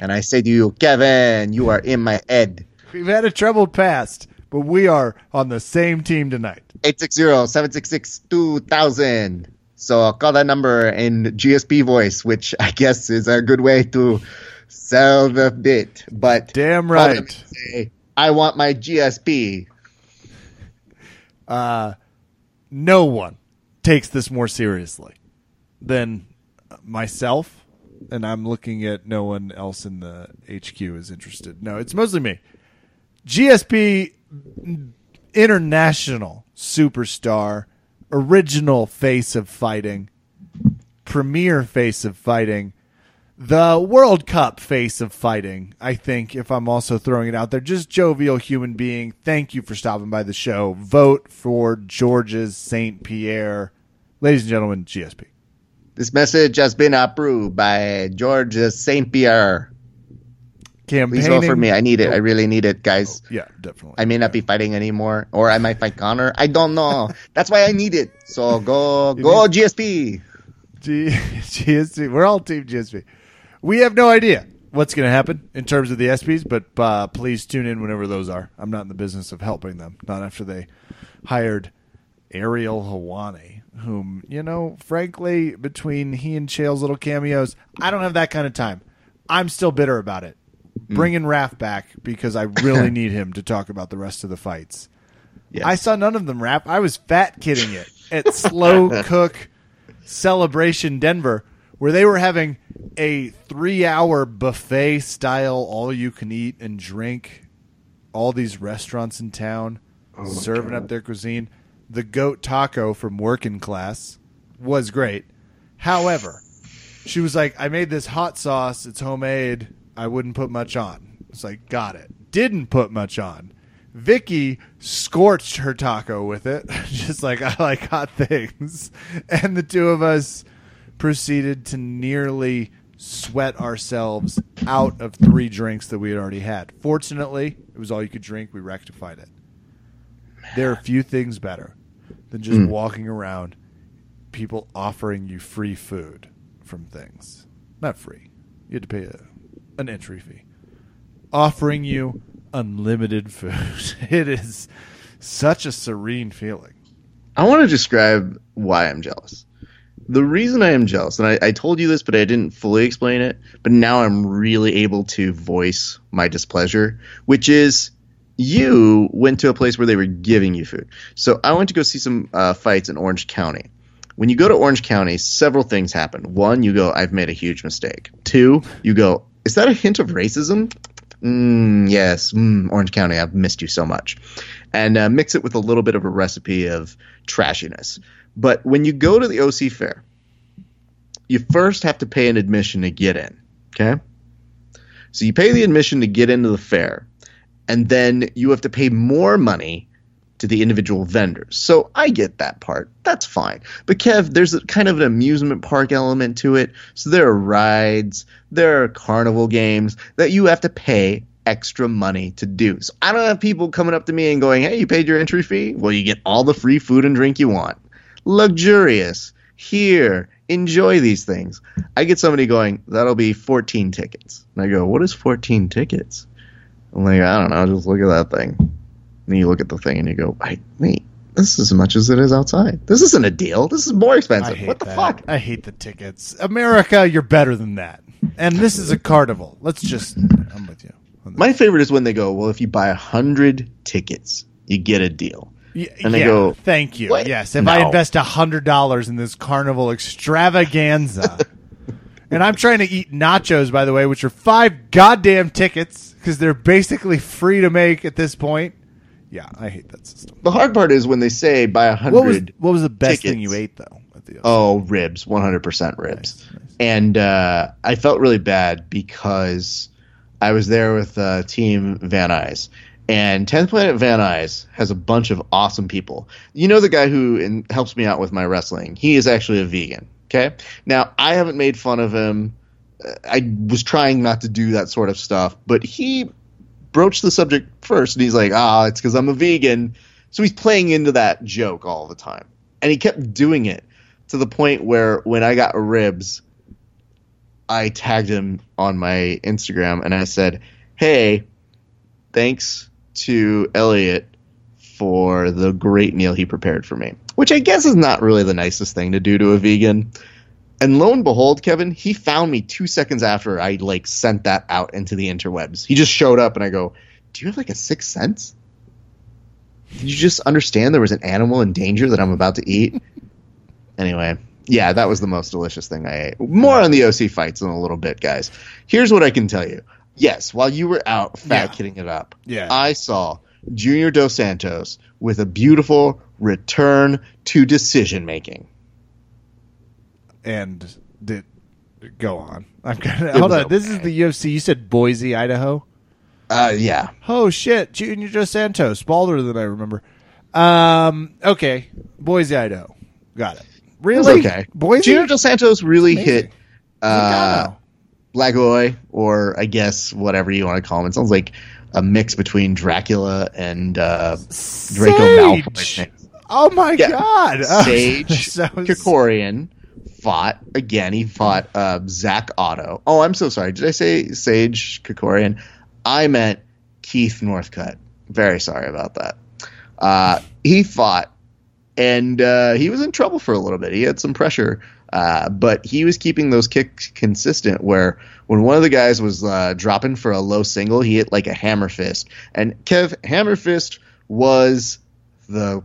and I say to you, Kevin, you are in my head. We've had a troubled past, but we are on the same team tonight. eight six zero seven six six two thousand. So I'll call that number in G S P voice, which I guess is a good way to sell the bit. But damn right. Say, I want my G S P. Uh, no one takes this more seriously than myself, and I'm looking at no one else in the H Q is interested. No, it's mostly me. G S P international superstar, original face of fighting, premier face of fighting, the World Cup face of fighting, I think, if I'm also throwing it out there. Just jovial human being. Thank you for stopping by the show. Vote for Georges Saint Pierre. Ladies and gentlemen, G S P. This message has been approved by Georges Saint Pierre. Campaigning. Please vote for me. I need it. I really need it, guys. Oh, yeah, definitely. I may not be fighting anymore, or I might fight Connor. I don't know. That's why I need it. So go, go G S P. G- G S P. We're all team G S P. We have no idea what's going to happen in terms of the S Ps, but uh, please tune in whenever those are. I'm not in the business of helping them, not after they hired Ariel Helwani, whom, you know, frankly, between he and Chael's little cameos, I don't have that kind of time. I'm still bitter about it. Mm. Bring in Raf back because I really need him to talk about the rest of the fights. Yeah. I saw none of them, Raf. I was fat kidding it at Slow Cook Celebration Denver, where they were having a three-hour buffet-style, all-you-can-eat and drink, all these restaurants in town, oh serving God. up their cuisine. The goat taco from Working Class was great. However, she was like, I made this hot sauce. It's homemade. I wouldn't put much on. It's like, got it. Didn't put much on. Vicky scorched her taco with it, just like, I like hot things. And the two of us proceeded to nearly sweat ourselves out of three drinks that we had already had. Fortunately, it was all you could drink. We rectified it. Man. There are few things better than just mm. walking around, people offering you free food from things. Not free. You had to pay a, an entry fee. Offering you unlimited food. It is such a serene feeling. I want to describe why I'm jealous. The reason I am jealous, and I, I told you this, but I didn't fully explain it, but now I'm really able to voice my displeasure, which is you went to a place where they were giving you food. So I went to go see some uh, fights in Orange County. When you go to Orange County, several things happen. One, you go, I've made a huge mistake. Two, you go, is that a hint of racism? Mm, yes, mm, Orange County, I've missed you so much. And uh, mix it with a little bit of a recipe of trashiness. But when you go to the O C Fair, you first have to pay an admission to get in, okay? So you pay the admission to get into the fair, and then you have to pay more money to the individual vendors. So I get that part. That's fine. But, Kev, there's a, kind of an amusement park element to it. So there are rides, there are carnival games that you have to pay extra money to do. So I don't have people coming up to me and going, hey, you paid your entry fee? Well, you get all the free food and drink you want. Luxurious here enjoy these things. I get somebody going, that'll be fourteen tickets. And I go, what is fourteen tickets? I'm like, I don't know, just look at that thing. And you look at the thing and you go, I, wait, this is as much as it is outside. This isn't a deal. This is more expensive. What the that. fuck? I hate the tickets. America, you're better than that. And this is a carnival. Let's just, I'm with you. My favorite is when they go, well, if you buy one hundred tickets, you get a deal. Y- and they yeah, go, thank you. What? Yes, if no. I invest one hundred dollars in this carnival extravaganza, and I'm trying to eat nachos, by the way, which are five goddamn tickets because they're basically free to make at this point. Yeah, I hate that system. The hard part is when they say buy one hundred what was, what was the best tickets? Thing you ate, though? At the oh, ribs, one hundred percent ribs. Nice, nice. And uh, I felt really bad because I was there with uh, Team Van Nuys. And tenth Planet Van Nuys has a bunch of awesome people. You know the guy who in, helps me out with my wrestling. He is actually a vegan. Okay. Now, I haven't made fun of him. I was trying not to do that sort of stuff. But he broached the subject first. And he's like, ah, it's because I'm a vegan. So he's playing into that joke all the time. And he kept doing it to the point where when I got ribs, I tagged him on my Instagram. And I said, hey, thanks to Elliot for the great meal he prepared for me, which I guess is not really the nicest thing to do to a vegan. And lo and behold, Kevin, he found me two seconds after I like sent that out into the interwebs. He just showed up and I go, do you have like a sixth sense? Did you just understand there was an animal in danger that I'm about to eat? Anyway, yeah, that was the most delicious thing I ate. More on the O C fights in a little bit, guys. Here's what I can tell you. Yes, while you were out fat yeah. kidding it up, yeah. I saw Junior Dos Santos with a beautiful return to decision making. And did go on. I'm gonna it hold on. Okay. This is the U F C. You said Boise, Idaho. Uh, yeah. Oh shit, Junior Dos Santos, balder than I remember. Um, okay, Boise, Idaho. Got it. Really? It okay. Boise. Junior Dos Santos really amazing. hit. Uh, Blagoy, or I guess whatever you want to call him. It sounds like a mix between Dracula and uh, Draco Malfoy. Oh, my yeah. God. Sage so Kikorian fought, again, he fought uh, Zach Otto. Oh, I'm so sorry. Did I say Sage Kikorian? I meant Keith Northcutt. Very sorry about that. Uh, he fought, and uh, he was in trouble for a little bit. He had some pressure. Uh, but he was keeping those kicks consistent where when one of the guys was uh, dropping for a low single, he hit like a hammer fist. And Kev, hammer fist was the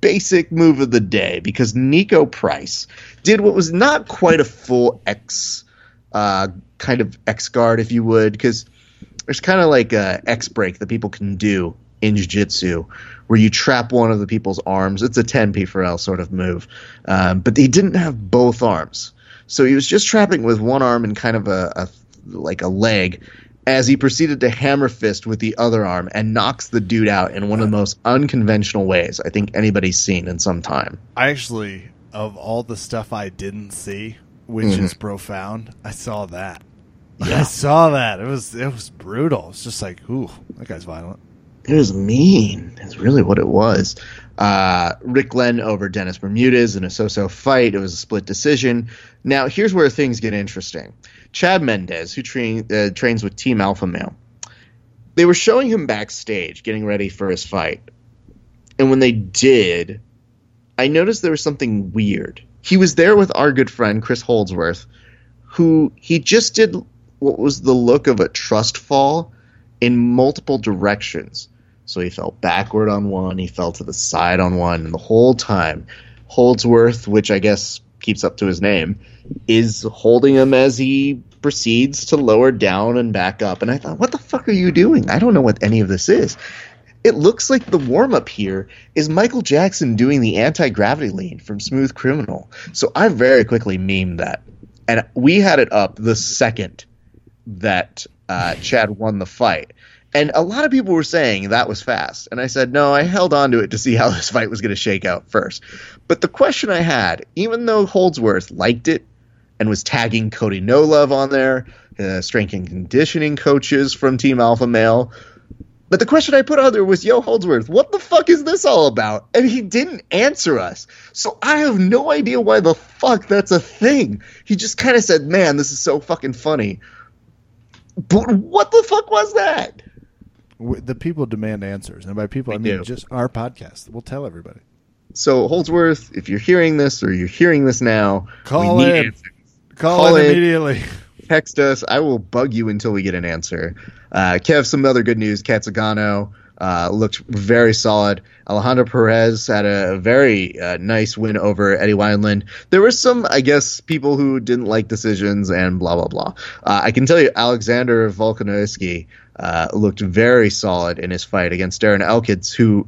basic move of the day because Nico Price did what was not quite a full X uh, kind of X guard, if you would, because there's kind of like a X break that people can do in jiu-jitsu, where you trap one of the people's arms. It's a ten P four L sort of move. Um, but he didn't have both arms. So he was just trapping with one arm and kind of a, a like a leg as he proceeded to hammer fist with the other arm and knocks the dude out in one of the most unconventional ways I think anybody's seen in some time. I actually, of all the stuff I didn't see, which mm-hmm. is profound, I saw that. Yeah. I saw that. It was, it was brutal. It's just like, ooh, that guy's violent. It was mean. That's really what it was. Uh, Rick Glenn over Dennis Bermudez in a so-so fight. It was a split decision. Now, here's where things get interesting. Chad Mendez, who train, uh, trains with Team Alpha Male, they were showing him backstage, getting ready for his fight. And when they did, I noticed there was something weird. He was there with our good friend, Chris Holdsworth, who he just did what was the look of a trust fall in multiple directions. So he fell backward on one, he fell to the side on one, and the whole time, Holdsworth, which I guess keeps up to his name, is holding him as he proceeds to lower down and back up. And I thought, what the fuck are you doing? I don't know what any of this is. It looks like the warm-up here is Michael Jackson doing the anti-gravity lean from Smooth Criminal. So I very quickly memed that. And we had it up the second that uh, Chad won the fight. And a lot of people were saying that was fast. And I said, no, I held on to it to see how this fight was going to shake out first. But the question I had, even though Holdsworth liked it and was tagging Cody Nolov on there, uh, strength and conditioning coaches from Team Alpha Male, But the question I put out there was, yo, Holdsworth, what the fuck is this all about? And he didn't answer us. So I have no idea why the fuck that's a thing. He just kind of said, man, this is so fucking funny. But what the fuck was that? The people demand answers. And by people, I, I mean do. Just our podcast. We'll tell everybody. So, Holdsworth, if you're hearing this or you're hearing this now, call we need in. Answers. Call, call in, in immediately. Text us. I will bug you until we get an answer. Uh, Kev, some other good news. Kat Zagano uh, looked very solid. Alejandro Perez had a very uh, nice win over Eddie Wineland. There were some, I guess, people who didn't like decisions and blah, blah, blah. Uh, I can tell you Alexander Volkanovski uh, looked very solid in his fight against Darren Elkins, who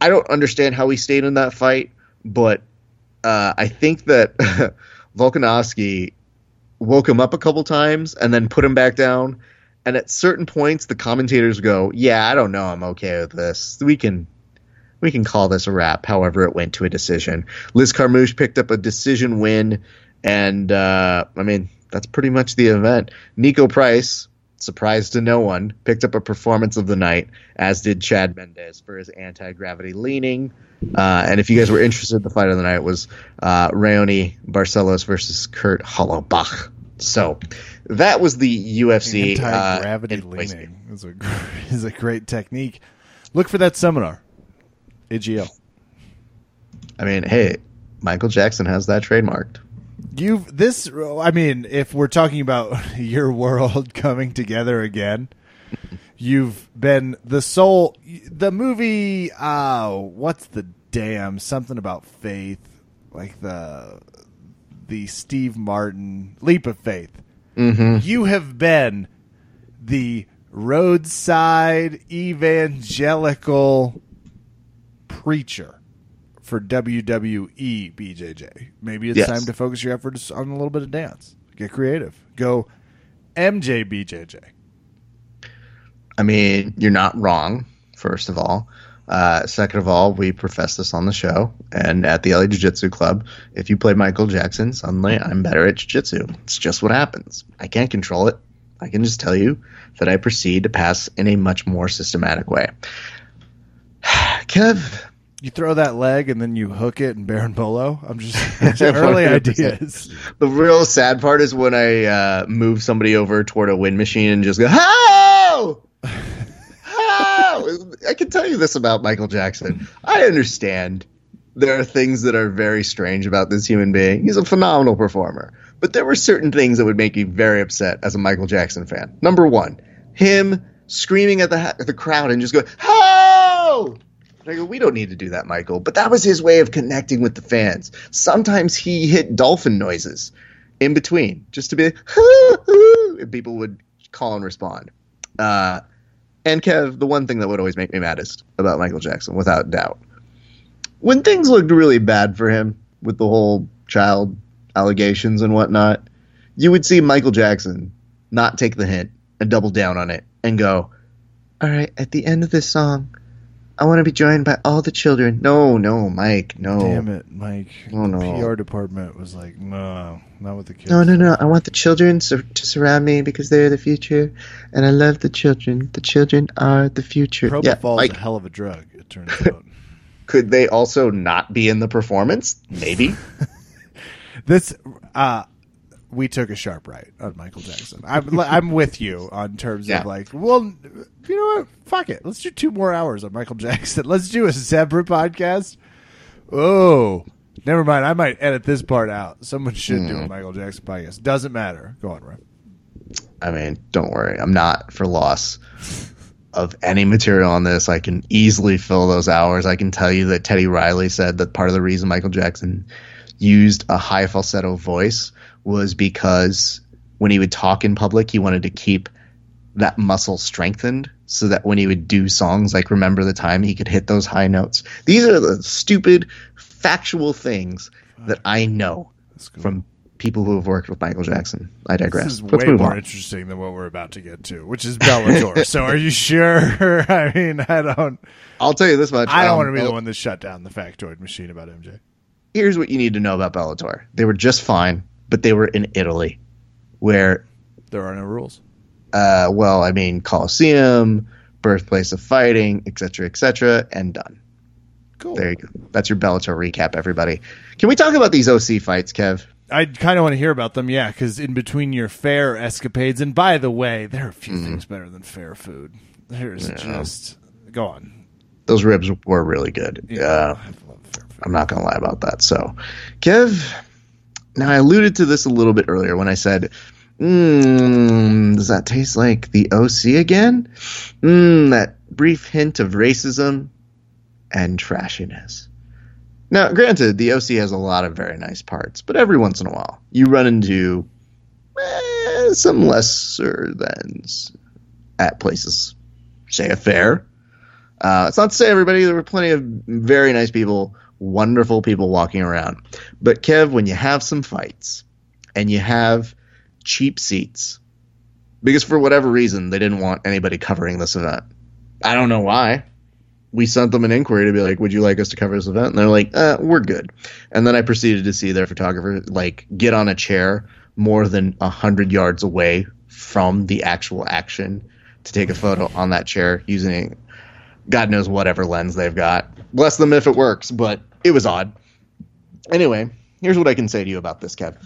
I don't understand how he stayed in that fight, but uh, I think that Volkanovski woke him up a couple times and then put him back down. And at certain points, the commentators go, yeah, I don't know. I'm okay with this. We can we can call this a wrap. However, it went to a decision. Liz Carmouche picked up a decision win. And, uh, I mean, that's pretty much the event. Nico Price, surprise to no one, picked up a performance of the night, as did Chad Mendes for his anti-gravity leaning. Uh, and if you guys were interested, the fight of the night was uh, Rayoni Barcelos versus Kurt Holobach. So that was the U F C. Anti-gravity uh, leaning is a, is a great technique. Look for that seminar. A G L. I mean, hey, Michael Jackson has that trademarked. You've this. I mean, if we're talking about your world coming together again, you've been the soul. The movie. Uh, what's the damn something about faith? Like the. The Steve Martin leap of faith. Mm-hmm. You have been the roadside evangelical preacher for W W E, B J J. Maybe it's yes. time to focus your efforts on a little bit of dance. Get creative. Go M J, B J J. I mean, you're not wrong, first of all. Uh, second of all, we profess this on the show and at the L A Jiu-Jitsu Club. If you play Michael Jackson, suddenly I'm better at jiu-jitsu. It's just what happens. I can't control it. I can just tell you that I proceed to pass in a much more systematic way. Kev. You throw that leg and then you hook it and Baron Bolo. I'm just early ideas. The real sad part is when I uh, move somebody over toward a wind machine and just go, oh! I can tell you this about Michael Jackson. I understand there are things that are very strange about this human being. He's a phenomenal performer. But there were certain things that would make me very upset as a Michael Jackson fan. Number one, him screaming at the at the crowd and just going, "Ho!" And I go, we don't need to do that, Michael. But that was his way of connecting with the fans. Sometimes he hit dolphin noises in between just to be like, "Hoo, hoo," and people would call and respond. Uh And, Kev, the one thing that would always make me maddest about Michael Jackson, without doubt, when things looked really bad for him with the whole child allegations and whatnot, you would see Michael Jackson not take the hint and double down on it and go, all right, at the end of this song, I want to be joined by all the children. No, no, Mike, no. Damn it, Mike. Oh, the no. P R department was like, no, not with the kids. No, no, no. I want the children sur- to surround me because they're the future, and I love the children. The children are the future. Propofol yeah, Mike. Is a hell of a drug, it turns out. Could they also not be in the performance? Maybe. This, uh, we took a sharp right on Michael Jackson. I'm, I'm with you on terms yeah. of like, well, you know what? Fuck it. Let's do two more hours on Michael Jackson. Let's do a separate podcast. Oh, never mind. I might edit this part out. Someone should mm. do a Michael Jackson podcast. Doesn't matter. Go on, Ryan. I mean, don't worry. I'm not for loss of any material on this. I can easily fill those hours. I can tell you that Teddy Riley said that part of the reason Michael Jackson used a high falsetto voice was because when he would talk in public, he wanted to keep that muscle strengthened so that when he would do songs like Remember the Time, he could hit those high notes. These are the stupid, factual things that I know cool. from people who have worked with Michael Jackson. I digress. This is Let's way more on. Interesting than what we're about to get to, which is Bellator. So are you sure? I mean, I don't... I'll tell you this much. I don't um, want to be I'll, the one that shut down the factoid machine about M J. Here's what you need to know about Bellator. They were just fine. But they were in Italy, where there are no rules. Uh, well, I mean, Colosseum, birthplace of fighting, et cetera, et cetera, and done. Cool. There you go. That's your Bellator recap, everybody. Can we talk about these O C fights, Kev? I kind of want to hear about them, yeah, because in between your fair escapades, and by the way, there are a few mm. things better than fair food. There's yeah. just... Go on. Those ribs were really good. Yeah, uh, I'm not going to lie about that. So, Kev, now I alluded to this a little bit earlier when I said... Mmm, does that taste like the O C again? Mmm, that brief hint of racism and trashiness. Now, granted, the O C has a lot of very nice parts, but every once in a while, you run into eh, some lesser thans at places, say a fair. Uh, it's not to say everybody, there were plenty of very nice people, wonderful people walking around. But Kev, when you have some fights and you have cheap seats, because for whatever reason they didn't want anybody covering this event. I don't know why. We sent them an inquiry to be like, would you like us to cover this event? And they're like, uh, we're good. And then I proceeded to see their photographer like get on a chair more than a hundred yards away from the actual action to take a photo on that chair using God knows whatever lens they've got. Bless them if it works, but it was odd. Anyway, here's what I can say to you about this, Kev.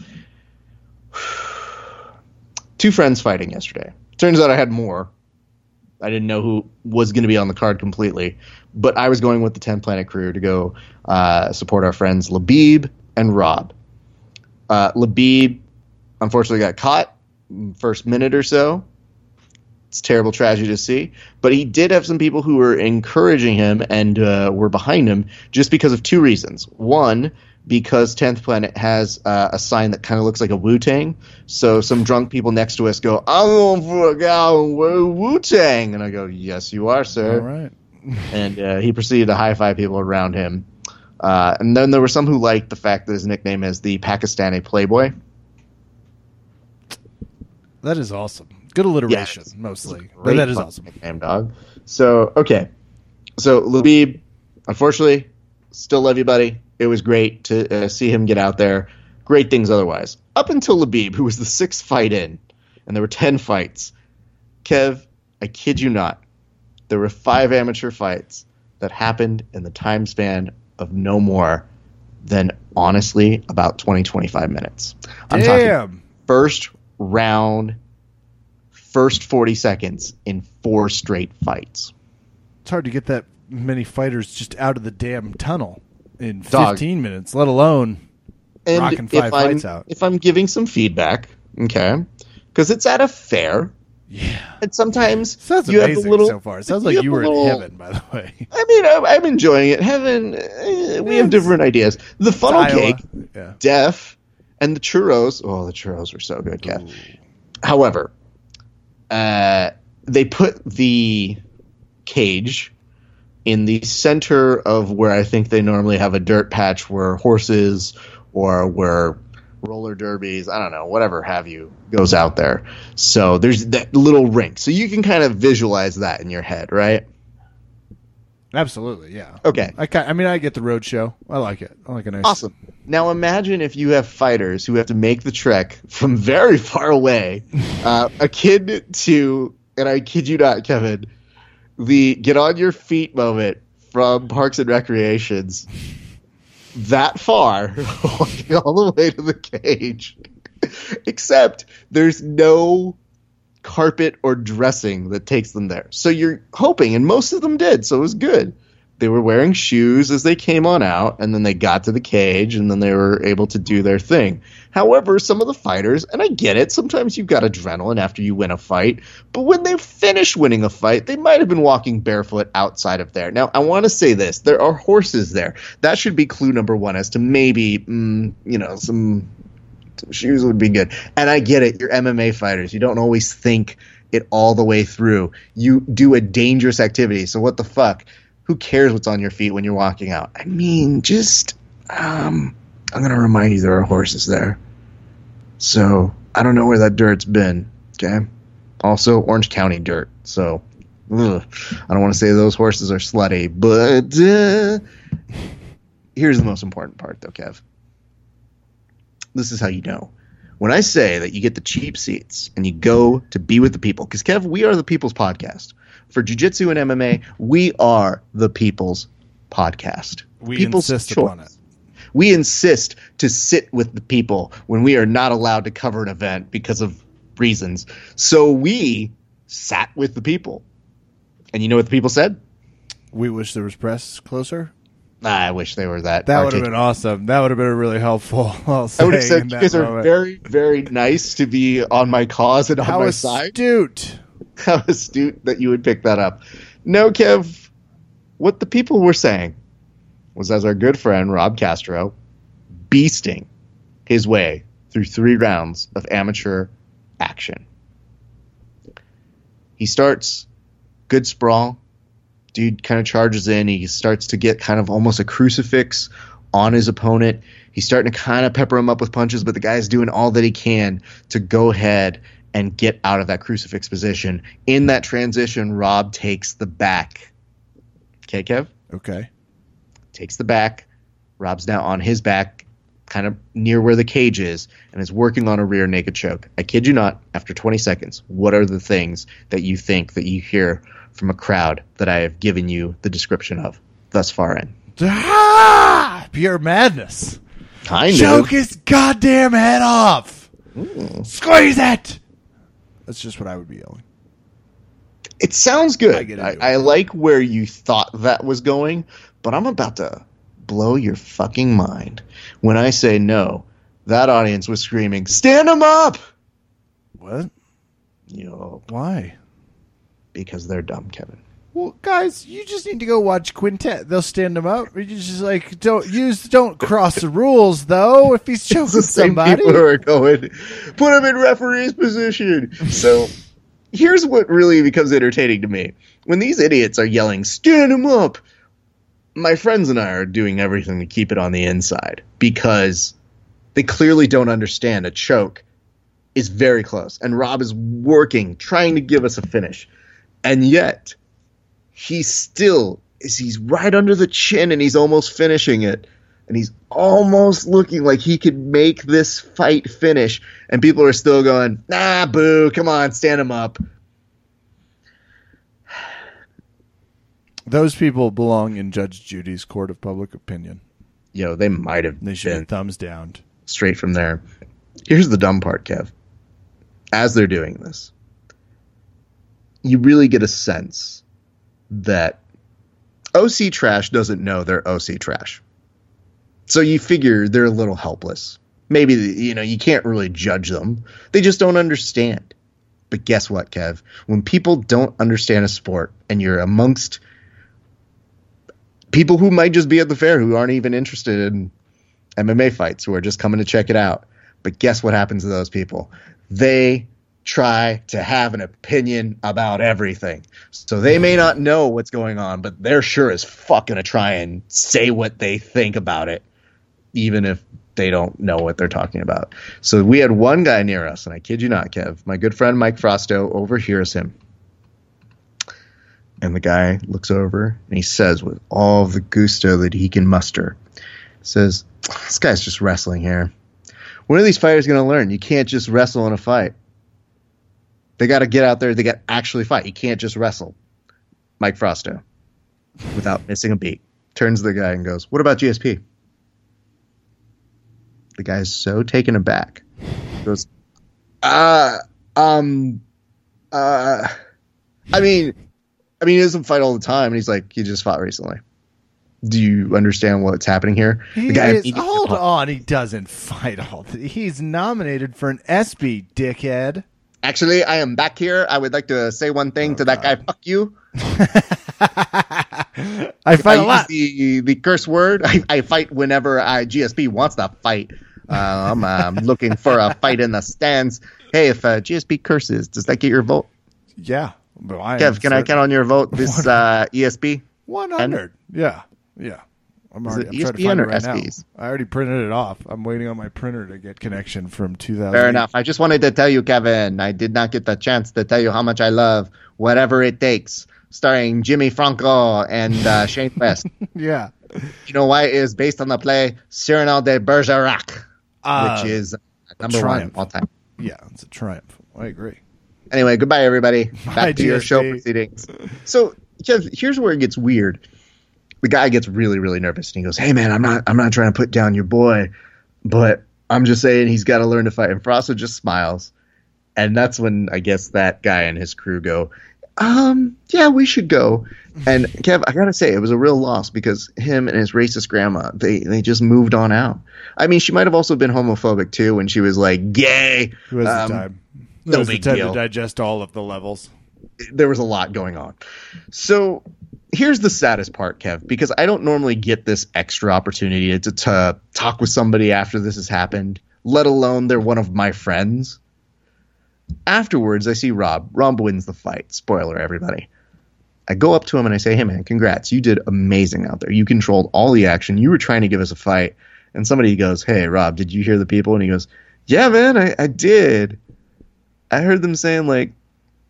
Two friends fighting yesterday. Turns out I had more. I didn't know who was going to be on the card completely, but I was going with the ten Planet crew to go uh, support our friends Labib and Rob. Uh, Labib unfortunately got caught first minute or so. It's a terrible tragedy to see, but he did have some people who were encouraging him and uh, were behind him just because of two reasons. One, because tenth Planet has uh, a sign that kind of looks like a Wu-Tang. So some drunk people next to us go, I'm going for a guy Wu-Tang. And I go, yes, you are, sir. All right. And uh, he proceeded to high-five people around him. Uh, and then there were some who liked the fact that his nickname is the Pakistani Playboy. That is awesome. Good alliteration, yes, mostly. But that is awesome. Nickname, dog. So, okay. So, Labib, unfortunately, still love you, buddy. It was great to uh, see him get out there. Great things otherwise. Up until Labib, who was the sixth fight in, and there were ten fights. Kev, I kid you not, there were five amateur fights that happened in the time span of no more than, honestly, about twenty, twenty-five minutes. I'm Damn. talking first round, first forty seconds in four straight fights. It's hard to get that many fighters just out of the damn tunnel. In fifteen Dog. minutes, let alone and rocking five fights out. If I'm giving some feedback, okay, because it's at a fair. Yeah. And sometimes sounds you amazing have a little, so far. It sounds like you, you were little, in heaven, by the way. I mean, I'm, I'm enjoying it. Heaven, uh, we have different ideas. The funnel cake, yeah. Deaf, and the churros. Oh, the churros were so good, Kev. Ooh. However, uh, they put the cage in the center of where I think they normally have a dirt patch where horses or where roller derbies, I don't know, whatever have you, goes out there. So there's that little rink. So you can kind of visualize that in your head, right? Absolutely, yeah. Okay. I, I mean, I get the road show. I like it. I like a nice... Awesome. Now imagine if you have fighters who have to make the trek from very far away, uh, akin to, and I kid you not, Kevin, the get on your feet moment from Parks and Recreations that far, walking all the way to the cage, except there's no carpet or dressing that takes them there. So you're hoping, and most of them did, so it was good. They were wearing shoes as they came on out, and then they got to the cage, and then they were able to do their thing. However, some of the fighters, and I get it, sometimes you've got adrenaline after you win a fight, but when they finish winning a fight, they might have been walking barefoot outside of there. Now, I want to say this. There are horses there. That should be clue number one as to maybe, mm, you know, some shoes would be good. And I get it. You're M M A fighters. You don't always think it all the way through. You do a dangerous activity, so what the fuck? Who cares what's on your feet when you're walking out? I mean, just, um, I'm going to remind you there are horses there. So I don't know where that dirt's been, okay? Also, Orange County dirt. So ugh, I don't want to say those horses are slutty, but uh, here's the most important part, though, Kev. This is how you know. When I say that you get the cheap seats and you go to be with the people, because, Kev, we are the people's podcast. for jiu-jitsu and M M A. We are the people's podcast. We people's insist choice. Upon it. We insist to sit with the people when we are not allowed to cover an event because of reasons. So we sat with the people. And you know what the people said? We wish there was press closer. I wish they were that. That would have been awesome. That would have been really helpful. I'll say I would have said you guys moment. Are very, very nice to be on my cause and on How my astute. Side. How astute. How astute that you would pick that up. No, Kev, what the people were saying was, as our good friend Rob Castro beasting his way through three rounds of amateur action. He starts good sprawl. Dude kind of charges in. He starts to get kind of almost a crucifix on his opponent. He's starting to kind of pepper him up with punches, but the guy's doing all that he can to go ahead and get out of that crucifix position. In that transition, Rob takes the back. Okay, Kev? Okay. Takes the back. Rob's now on his back, kind of near where the cage is, and is working on a rear naked choke. I kid you not, after twenty seconds, what are the things that you think that you hear from a crowd that I have given you the description of thus far in? Ah, pure madness. Kind of. Choke his goddamn head off. Mm. Squeeze it. That's just what I would be yelling. It sounds good. I, get I, I like where you thought that was going, but I'm about to blow your fucking mind when I say no. That audience was screaming, "Stand him up!" What? Yo. Why? Because they're dumb, Kevin. Well, guys, you just need to go watch Quintet. They'll stand him up. You just like don't use, don't cross the rules though. If he's choking somebody, people are going, put him in referee's position. So here's what really becomes entertaining to me: when these idiots are yelling, "Stand him up," my friends and I are doing everything to keep it on the inside because they clearly don't understand a choke is very close, and Rob is working, trying to give us a finish. And yet, he still is, he's right under the chin and he's almost finishing it. And he's almost looking like he could make this fight finish. And people are still going, nah, boo, come on, stand him up. Those people belong in Judge Judy's court of public opinion. Yo, they might have. They should have thumbs down. Straight from there. Here's the dumb part, Kev. As they're doing this, you really get a sense that O C Trash doesn't know they're O C Trash. So you figure they're a little helpless. Maybe, you know, you can't really judge them. They just don't understand. But guess what, Kev? When people don't understand a sport and you're amongst people who might just be at the fair who aren't even interested in M M A fights, who are just coming to check it out. But guess what happens to those people? They try to have an opinion about everything. So they may not know what's going on, but they're sure as fuck going to try and say what they think about it, even if they don't know what they're talking about. So we had one guy near us, and I kid you not, Kev, my good friend Mike Frosto overhears him. And the guy looks over, and he says with all the gusto that he can muster, says, this guy's just wrestling here. When are these fighters going to learn? You can't just wrestle in a fight. They got to get out there. They got to actually fight. You can't just wrestle. Mike Frosto, without missing a beat, turns to the guy and goes, what about G S P? The guy is so taken aback. He goes, uh, um, uh, I mean, I mean, he doesn't fight all the time. And he's like, he just fought recently. Do you understand what's happening here? He the guy is, hold on. He doesn't fight all the, he's nominated for an ESPY, dickhead. Actually, I am back here. I would like to say one thing oh, to that God. guy. Fuck you. I fight I a lot. The, the curse word. I, I fight whenever I G S P wants to fight. Uh, I'm uh, looking for a fight in the stands. Hey, if uh, G S P curses, does that get your vote? Yeah. Well, I Kev, can I count on your vote? This uh, E S P? one hundred. Yeah. Yeah. I'm already I'm trying to find it right now. I already printed it off. I'm waiting on my printer to get connection from two thousand. Fair enough. I just wanted to tell you, Kevin, I did not get the chance to tell you how much I love Whatever It Takes, starring Jimmy Franco and uh, Shane West. Yeah. You know why it is based on the play Cyrano de Bergerac, uh, which is number one all time. Yeah, it's a triumph. I agree. Anyway, goodbye, everybody. Back Bye, to D S P. Your show proceedings. So, Jeff, here's where it gets weird. The guy gets really, really nervous, and he goes, "Hey, man, I'm not, I'm not trying to put down your boy, but I'm just saying he's got to learn to fight." And Frasso just smiles, and that's when I guess that guy and his crew go, um, "Yeah, we should go." And Kev, I gotta say, it was a real loss because him and his racist grandma, they they just moved on out. I mean, she might have also been homophobic too when she was like, "Gay." It was um, the time. It no was big the time deal. To digest all of the levels. There was a lot going on. So here's the saddest part, Kev, because I don't normally get this extra opportunity to, to talk with somebody after this has happened, let alone they're one of my friends. Afterwards, I see Rob. Rob wins the fight. Spoiler, everybody. I go up to him and I say, "Hey, man, congrats. You did amazing out there. You controlled all the action. You were trying to give us a fight." And somebody goes, "Hey, Rob, did you hear the people?" And he goes, "Yeah, man, I, I did. I heard them saying, like,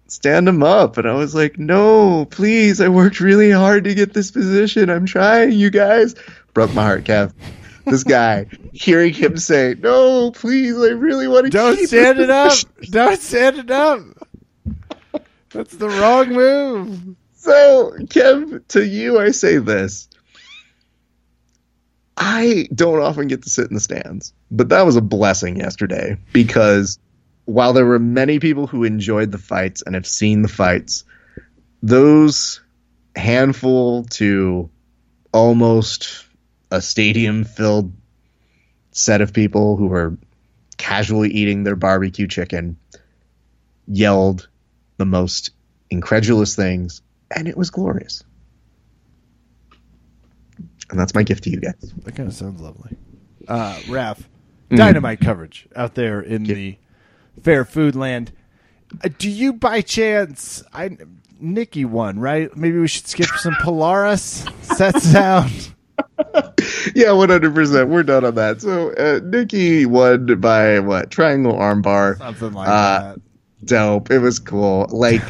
stand him up." And I was like, "No, please. I worked really hard to get this position. I'm trying, you guys." Broke my heart, Kev. This guy, hearing him say, "No, please. I really want to Don't keep stand it up. Don't stand it up. That's the wrong move." So, Kev, to you, I say this. I don't often get to sit in the stands, but that was a blessing yesterday because while there were many people who enjoyed the fights and have seen the fights, those handful to almost a stadium-filled set of people who were casually eating their barbecue chicken yelled the most incredulous things, and it was glorious. And that's my gift to you guys. That kind of sounds lovely. Uh, Raf, dynamite mm. coverage out there in yeah. the Fair Food Land. Uh, do you by chance, I Nikki won, right? Maybe we should skip some Polaris. Sets down. Yeah, one hundred percent. We're done on that. So uh, Nikki won by what? Triangle armbar. Something like uh, that. Dope. It was cool. Like,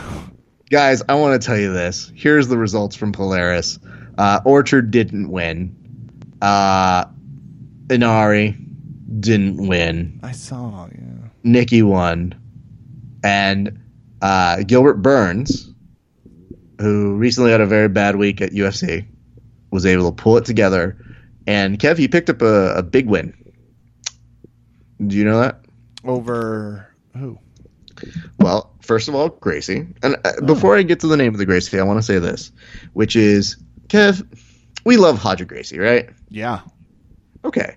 guys, I want to tell you this. Here's the results from Polaris. Uh, Orchard didn't win. Uh, Inari didn't win. I saw, yeah. Nikki won, and uh, Gilbert Burns, who recently had a very bad week at U F C, was able to pull it together. And Kev, he picked up a, a big win. Do you know that? Over who? Well, first of all, Gracie. And uh, oh. before I get to the name of the Gracie, I want to say this, which is, Kev, we love Roger Gracie, right? Yeah. Okay.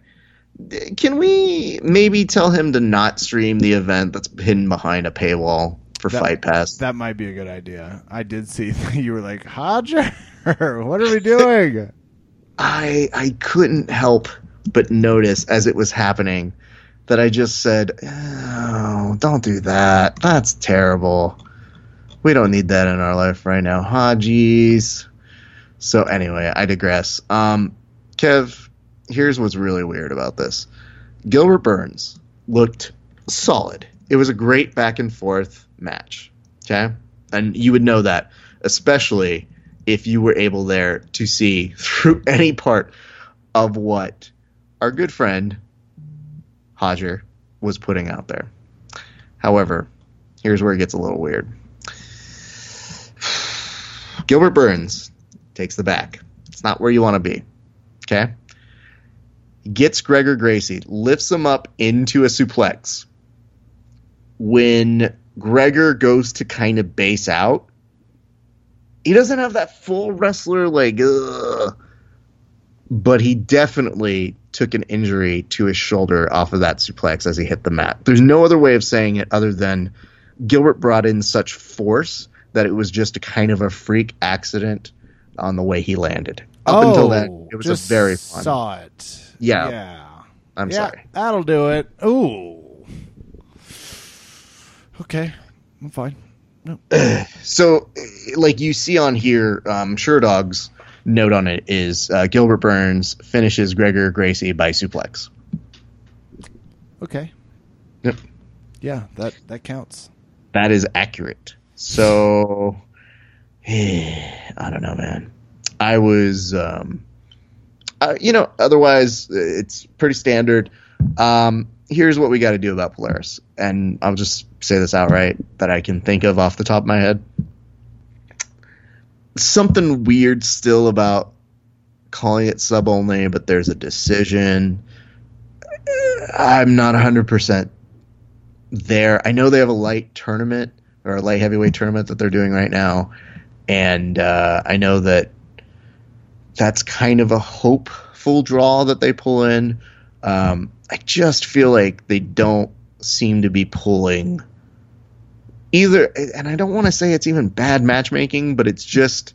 Can we maybe tell him to not stream the event that's hidden behind a paywall for that, Fight Pass? That might be a good idea. I did see you were like, "Hodger, what are we doing?" I I couldn't help but notice as it was happening that I just said, "Oh, don't do that. That's terrible. We don't need that in our life right now, Hodgies." So anyway, I digress. Um, Kev. Here's what's really weird about this. Gilbert Burns looked solid. It was a great back and forth match. Okay? And you would know that, especially if you were able there to see through any part of what our good friend Hodger was putting out there. However, here's where it gets a little weird. Gilbert Burns takes the back. It's not where you want to be. Okay? Gets Gregor Gracie, lifts him up into a suplex. When Gregor goes to kind of base out, he doesn't have that full wrestler, like, ugh. But he definitely took an injury to his shoulder off of that suplex as he hit the mat. There's no other way of saying it other than Gilbert brought in such force that it was just a kind of a freak accident on the way he landed. Up oh, until then, it was just a very fun. Saw it. Yeah. yeah. I'm yeah, sorry. That'll do it. Ooh. Okay. I'm fine. No. So, like you see on here, um, Sure Dog's note on it is uh, Gilbert Burns finishes Gregor Gracie by suplex. Okay. Yep. Yeah, that, that counts. That is accurate. So, I don't know, man. I was... Um, Uh, you know, otherwise, it's pretty standard. Um, here's what we got to do about Polaris. And I'll just say this outright that I can think of off the top of my head. Something weird still about calling it sub only, but there's a decision. I'm not one hundred percent there. I know they have a light tournament or a light heavyweight tournament that they're doing right now. And uh, I know that that's kind of a hopeful draw that they pull in. Um, I just feel like they don't seem to be pulling either. And I don't want to say it's even bad matchmaking, but it's just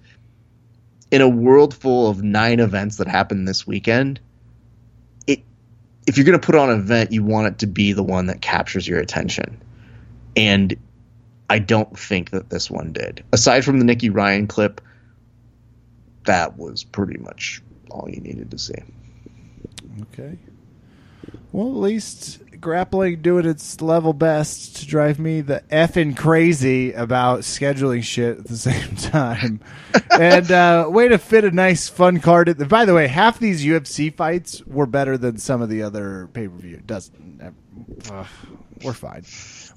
in a world full of nine events that happened this weekend. It, if you're going to put on an event, you want it to be the one that captures your attention. And I don't think that this one did. Aside from the Nikki Ryan clip, that was pretty much all you needed to see. Okay. Well, at least grappling doing its level best to drive me the effing crazy about scheduling shit at the same time. And uh, way to fit a nice fun card. At the, by the way, half these U F C fights were better than some of the other pay-per-view. It doesn't. Uh, we're fine.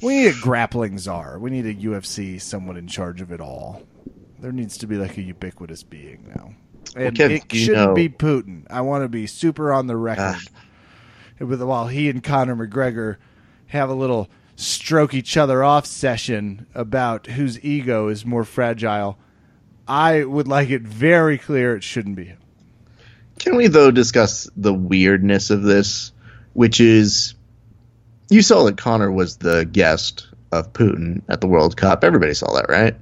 We need a grappling czar. We need a U F C, someone in charge of it all. There needs to be like a ubiquitous being now. And well, Kev, it shouldn't know. be Putin. I want to be super on the record. Uh, With, while he and Conor McGregor have a little stroke each other off session about whose ego is more fragile, I would like it very clear it shouldn't be him. Can we, though, discuss the weirdness of this, which is... You saw that Conor was the guest of Putin at the World Cup. Everybody saw that, right?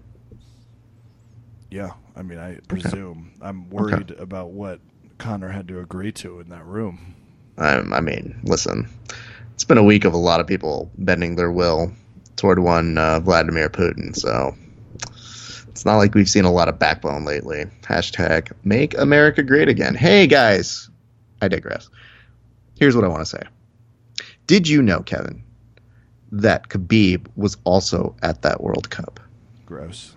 Yeah. I mean, I presume. Okay. I'm worried okay. about what Conor had to agree to in that room. Um, I mean, listen, it's been a week of a lot of people bending their will toward one uh, Vladimir Putin, so it's not like we've seen a lot of backbone lately. Hashtag make America great again. Hey, guys, I digress. Here's what I want to say. Did you know, Kevin, that Khabib was also at that World Cup? Gross.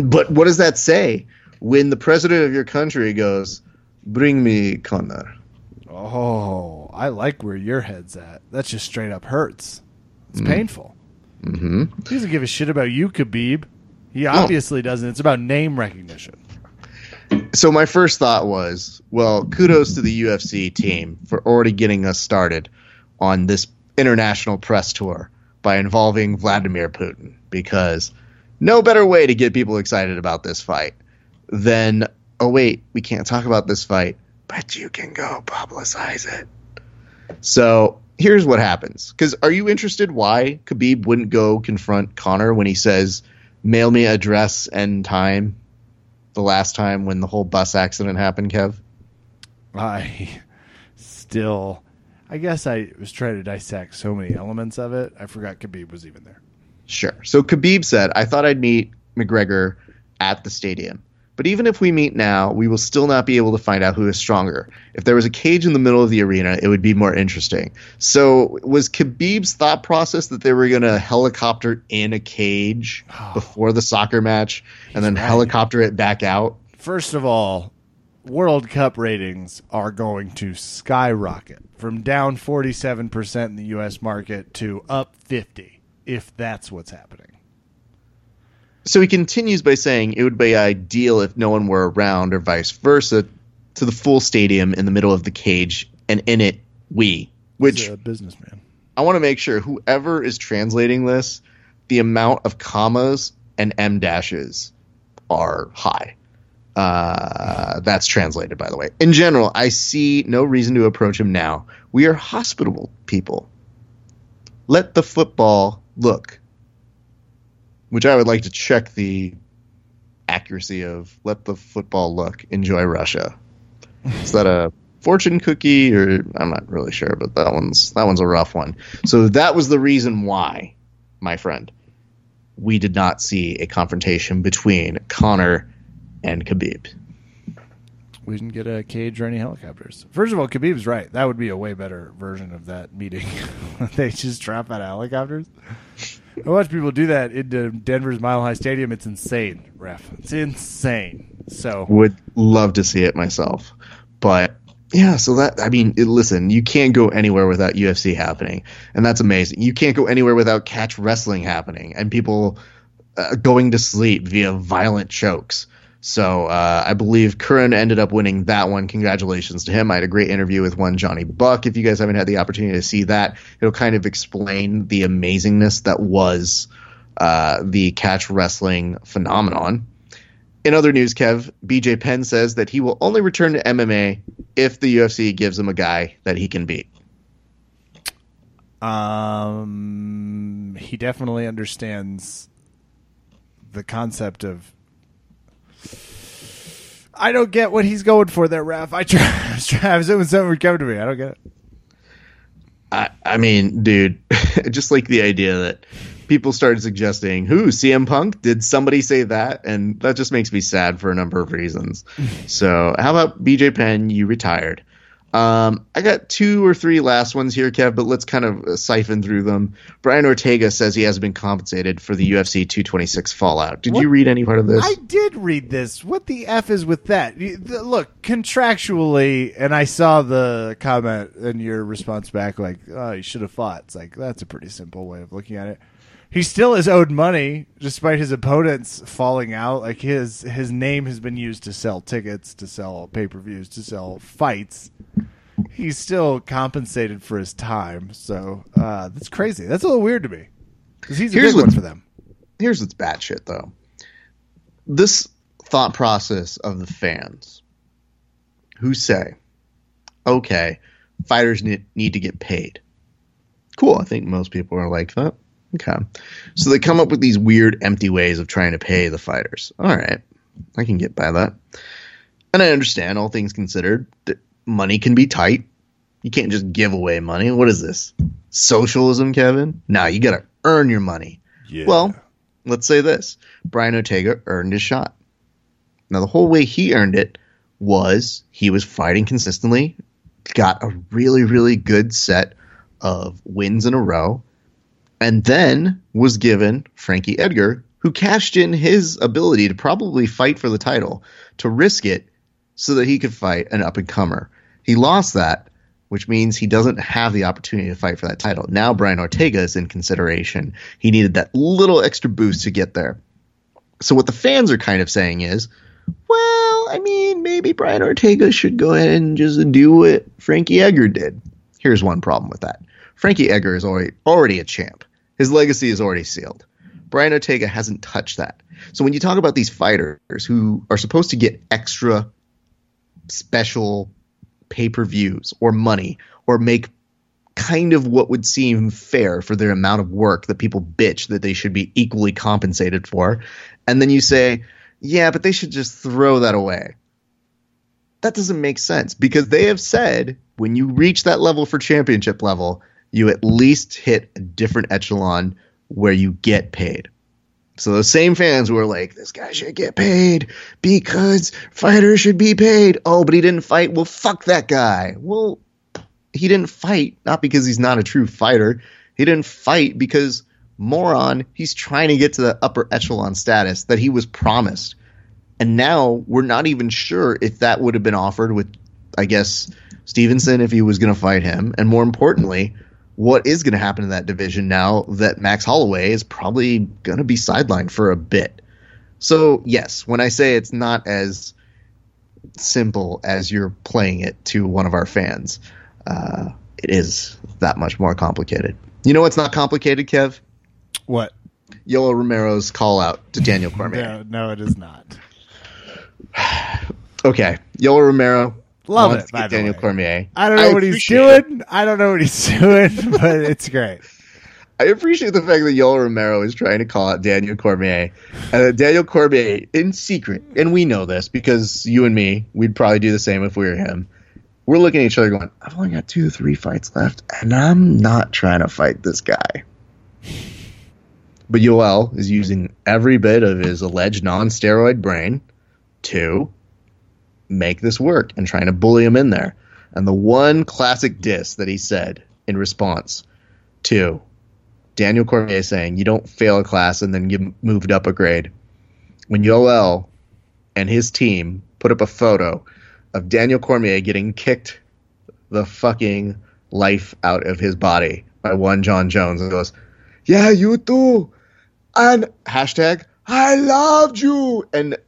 But what does that say when the president of your country goes, bring me Conor? Oh, I like where your head's at. That just straight up hurts. It's mm. painful. Mm-hmm. He doesn't give a shit about you, Khabib. He obviously no. doesn't. It's about name recognition. So my first thought was, well, kudos to the U F C team for already getting us started on this international press tour by involving Vladimir Putin, because no better way to get people excited about this fight than, oh, wait, we can't talk about this fight, but you can go publicize it. So here's what happens. Because are you interested why Khabib wouldn't go confront Conor when he says, mail me address and time? The last time when the whole bus accident happened, Kev? I still... I guess I was trying to dissect so many elements of it, I forgot Khabib was even there. Sure. So Khabib said, I thought I'd meet McGregor at the stadium. But even if we meet now, we will still not be able to find out who is stronger. If there was a cage in the middle of the arena, it would be more interesting. So was Khabib's thought process that they were going to helicopter in a cage oh. before the soccer match and He's then right. helicopter it back out? First of all, World Cup ratings are going to skyrocket from down forty-seven percent in the U S market to up fifty, if that's what's happening. So he continues by saying it would be ideal if no one were around or vice versa to the full stadium in the middle of the cage and in it we, which He's a businessman. I want to make sure whoever is translating this, the amount of commas and M dashes are high. Uh, that's translated, by the way. In general, I see no reason to approach him now. We are hospitable people. Let the football look. Which I would like to check the accuracy of let the football look, enjoy Russia. Is that a fortune cookie? Or I'm not really sure, but that one's that one's a rough one. So that was the reason why, my friend, we did not see a confrontation between Conor and Khabib. We didn't get a cage or any helicopters. First of all, Khabib's right. That would be a way better version of that meeting. They just drop out of helicopters. I watch people do that in Denver's Mile High Stadium. It's insane, Ref. It's insane. So would love to see it myself, but yeah, so that, I mean, it, listen, you can't go anywhere without U F C happening, and that's amazing. You can't go anywhere without catch wrestling happening and people uh, going to sleep via violent chokes. So uh, I believe Curran ended up winning that one. Congratulations to him. I had a great interview with one Johnny Buck. If you guys haven't had the opportunity to see that, it'll kind of explain the amazingness that was uh, the catch wrestling phenomenon. In other news, Kev, B J Penn says that he will only return to M M A if the U F C gives him a guy that he can beat. Um, he definitely understands the concept of... I don't get what he's going for there, Raph. I try. I was doing something would come to me. I don't get it. I, I mean, dude, just like the idea that people started suggesting, who, C M Punk? Did somebody say that? And that just makes me sad for a number of reasons. So how about B J Penn? You retired. Um, I got two or three last ones here, Kev, but let's kind of siphon through them. Brian Ortega says he hasn't been compensated for the U F C two twenty-six fallout. Did what? You read any part of this? I did read this. What the F is with that? Look, contractually, and I saw the comment and your response back like, oh, you should have fought. It's like, that's a pretty simple way of looking at it. He still is owed money despite his opponents falling out. Like his his name has been used to sell tickets, to sell pay-per-views, to sell fights. He's still compensated for his time. So uh, that's crazy. That's a little weird to me because he's a here's big one for them. Here's what's batshit, though. This thought process of the fans who say, okay, fighters need to get paid. Cool. I think most people are like that. Okay. So they come up with these weird, empty ways of trying to pay the fighters. All right. I can get by that. And I understand, all things considered, that money can be tight. You can't just give away money. What is this? Socialism, Kevin? No, you got to earn your money. Yeah. Well, let's say this. Brian Ortega earned his shot. Now, the whole way he earned it was he was fighting consistently, got a really, really good set of wins in a row, and then was given Frankie Edgar, who cashed in his ability to probably fight for the title, to risk it so that he could fight an up-and-comer. He lost that, which means he doesn't have the opportunity to fight for that title. Now Brian Ortega is in consideration. He needed that little extra boost to get there. So what the fans are kind of saying is, well, I mean, maybe Brian Ortega should go ahead and just do what Frankie Edgar did. Here's one problem with that. Frankie Edgar is already, already a champ. His legacy is already sealed. Brian Ortega hasn't touched that. So when you talk about these fighters who are supposed to get extra special pay-per-views or money or make kind of what would seem fair for their amount of work that people bitch that they should be equally compensated for, and then you say, yeah, but they should just throw that away. That doesn't make sense because they have said when you reach that level for championship level, you at least hit a different echelon where you get paid. So those same fans were like, this guy should get paid because fighters should be paid. Oh, but he didn't fight. Well, fuck that guy. Well, he didn't fight, not because he's not a true fighter. He didn't fight because, moron, he's trying to get to the upper echelon status that he was promised. And now we're not even sure if that would have been offered with, I guess, Stevenson if he was going to fight him. And more importantly, what is going to happen in that division now that Max Holloway is probably going to be sidelined for a bit. So, yes, when I say it's not as simple as you're playing it to one of our fans, uh, it is that much more complicated. You know what's not complicated, Kev? What? Yoel Romero's call out to Daniel Cormier. no, no, it is not. Okay. Yoel Romero. Love it, by Daniel Cormier. I don't know I what he's doing. It. I don't know what he's doing, but it's great. I appreciate the fact that Yoel Romero is trying to call out Daniel Cormier. And uh, Daniel Cormier, in secret, and we know this because you and me, we'd probably do the same if we were him. We're looking at each other going, I've only got two or three fights left, and I'm not trying to fight this guy. But Yoel is using every bit of his alleged non-steroid brain to make this work and trying to bully him in there. And the one classic diss that he said in response to Daniel Cormier saying, you don't fail a class and then get moved up a grade. When Yoel and his team put up a photo of Daniel Cormier getting kicked the fucking life out of his body by one John Jones, and goes, yeah, you too, and hashtag I loved you. And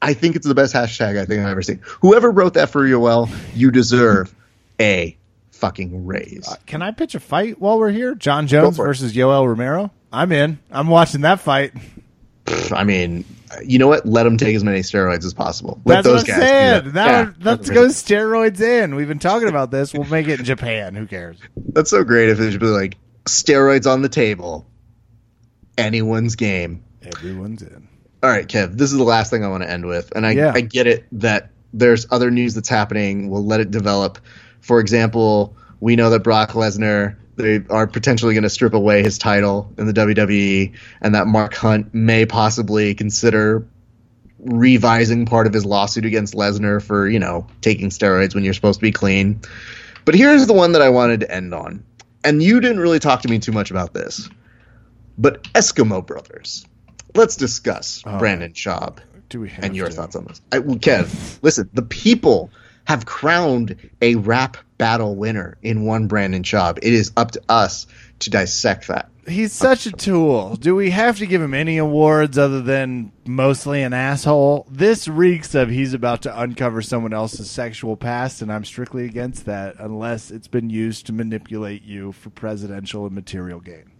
I think it's the best hashtag I think I've ever seen. Whoever wrote that for Yoel, you deserve a fucking raise. Uh, can I pitch a fight while we're here? John Jones versus Yoel Romero? I'm in. I'm watching that fight. I mean, you know what? Let them take as many steroids as possible. Let That's those what I'm guys, saying. You know, that yeah, let's go steroids in. We've been talking about this. We'll make it in Japan. Who cares? That's so great if it should be like, steroids on the table. Anyone's game. Everyone's in. All right, Kev, this is the last thing I want to end with. And I, yeah. I get it that there's other news that's happening. We'll let it develop. For example, we know that Brock Lesnar, they are potentially going to strip away his title in the W W E, and that Mark Hunt may possibly consider revising part of his lawsuit against Lesnar for, you know, taking steroids when you're supposed to be clean. But here's the one that I wanted to end on. And you didn't really talk to me too much about this. But Eskimo Brothers. Let's discuss uh, Brendan Schaub do we have and your to? thoughts on this. I, well, Kev, listen, the people have crowned a rap battle winner in one Brendan Schaub. It is up to us to dissect that. He's such a tool. Do we have to give him any awards other than mostly an asshole? This reeks of he's about to uncover someone else's sexual past, and I'm strictly against that unless it's been used to manipulate you for presidential and material gain.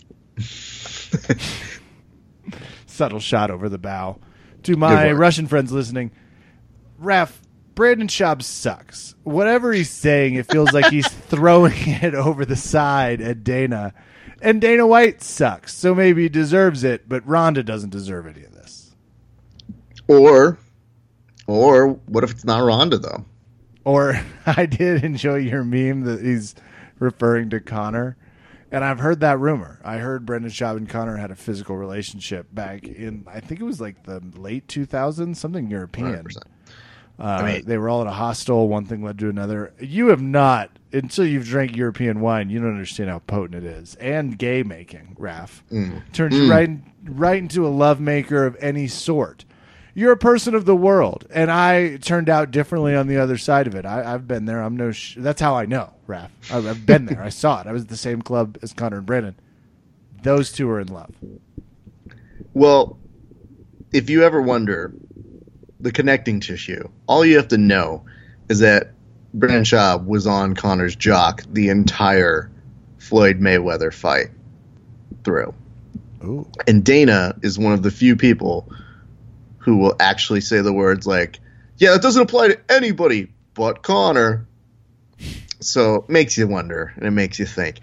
Subtle shot over the bow. To my Russian friends listening, Raf, Brendan Schaub sucks. Whatever he's saying, it feels like he's throwing it over the side at Dana. And Dana White sucks, so maybe he deserves it, but Rhonda doesn't deserve any of this. Or, or what if it's not Rhonda, though? Or I did enjoy your meme that he's referring to Connor. And I've heard that rumor. I heard Brendan Schaub and Connor had a physical relationship back in, I think it was like the late two thousands, something European. one hundred percent. Uh, I mean, they were all at a hostel. One thing led to another. You have not, until you've drank European wine, you don't understand how potent it is. And gay making, Raf. Mm, turns mm. you right, right into a lovemaker of any sort. You're a person of the world. And I turned out differently on the other side of it. I, I've been there. I'm no. Sh- That's how I know, Raf. I've, I've been there. I saw it. I was at the same club as Connor and Brendan. Those two are in love. Well, if you ever wonder the connecting tissue, all you have to know is that Brendan Schaub was on Connor's jock the entire Floyd Mayweather fight through. Ooh. And Dana is one of the few people who will actually say the words like, yeah, that doesn't apply to anybody but Connor. So it makes you wonder, and it makes you think.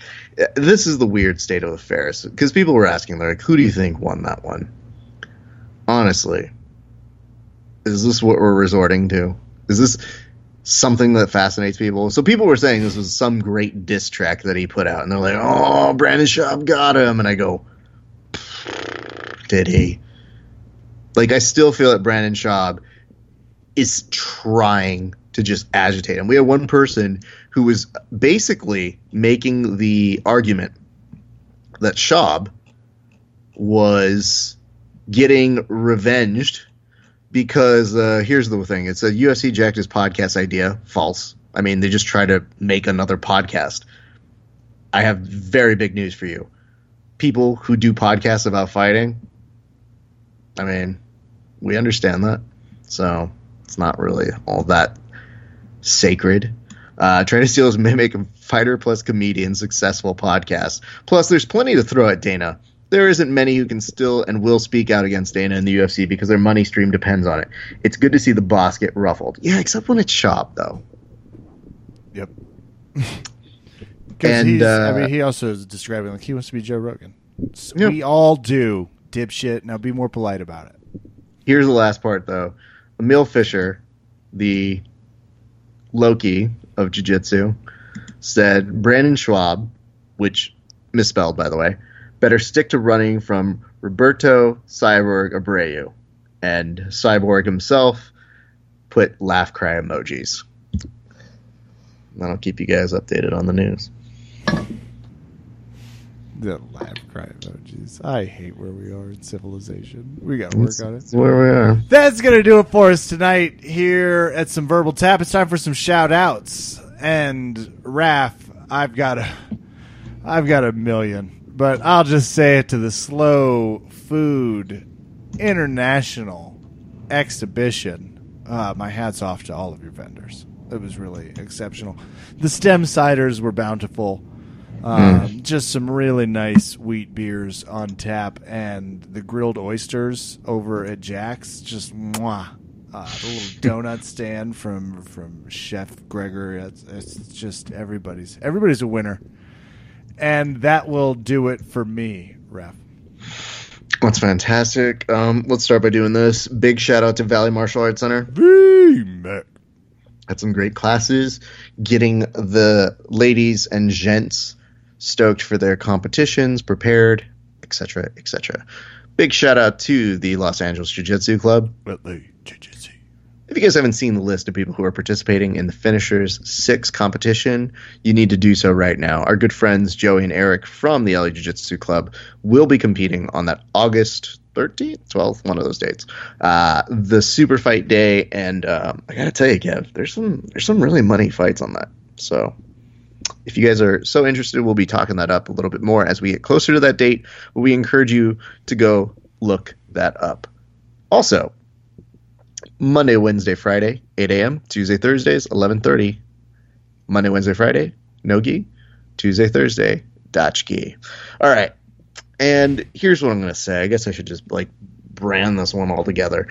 This is the weird state of affairs, because people were asking, like, who do you think won that one? Honestly, is this what we're resorting to? Is this something that fascinates people? So people were saying this was some great diss track that he put out, and they're like, oh, Brendan Schaub got him. And I go, did he? Like, I still feel that Brendan Schaub is trying to just agitate him. We had one person who was basically making the argument that Schaub was getting revenged because uh, here's the thing. It's a U F C jacked his podcast idea. False. I mean, they just try to make another podcast. I have very big news for you. People who do podcasts about fighting, I mean, we understand that, so it's not really all that sacred. Uh, trying to steal his mimic of fighter plus comedian successful podcast. Plus, there's plenty to throw at Dana. There isn't many who can still and will speak out against Dana in the U F C because their money stream depends on it. It's good to see the boss get ruffled. Yeah, except when it's Schaub, though. Yep. And he's, uh, I mean, he also is describing like he wants to be Joe Rogan. So yep. We all do. Dipshit. Now be more polite about it. Here's the last part, though. Emil Fisher, the Loki of jiu-jitsu, said Brendan Schaub, which misspelled, by the way, better stick to running from Roberto Cyborg Abreu. And Cyborg himself put laugh cry emojis. That'll keep you guys updated on the news. The laugh cry emojis. I hate where we are in civilization. We got to work on it. That's where we are. That's going to do it for us tonight here at Some Verbal Tap. It's time for some shout outs. And Raf, I've got a, I've got a million, but I'll just say it to the Slow Food International Exhibition. Uh, my hat's off to all of your vendors. It was really exceptional. The stem ciders were bountiful. Um, mm. Just some really nice wheat beers on tap, and the grilled oysters over at Jack's. Just mwah. Uh, the little donut stand from from Chef Gregor. It's, it's just everybody's everybody's a winner, and that will do it for me, Ref. That's fantastic. Um, let's start by doing this. Big shout out to Valley Martial Arts Center. V-Mac. Had some great classes, getting the ladies and gents stoked for their competitions, prepared, et cetera, et cetera. Big shout out to the Los Angeles Jiu-Jitsu Club. Jiu-Jitsu. If you guys haven't seen the list of people who are participating in the Finishers six competition, you need to do so right now. Our good friends Joey and Eric from the L A Jiu-Jitsu Club will be competing on that August thirteenth, twelfth, one of those dates. Uh, the Super Fight Day, and um, I gotta tell you, Kev, there's some there's some really money fights on that. So if you guys are so interested, we'll be talking that up a little bit more as we get closer to that date. But we encourage you to go look that up. Also, Monday, Wednesday, Friday, eight a.m. Tuesday, Thursdays, eleven thirty. Monday, Wednesday, Friday, no gi. Tuesday, Thursday, Dach gi. All right. And here's what I'm going to say. I guess I should just, like, brand this one all together.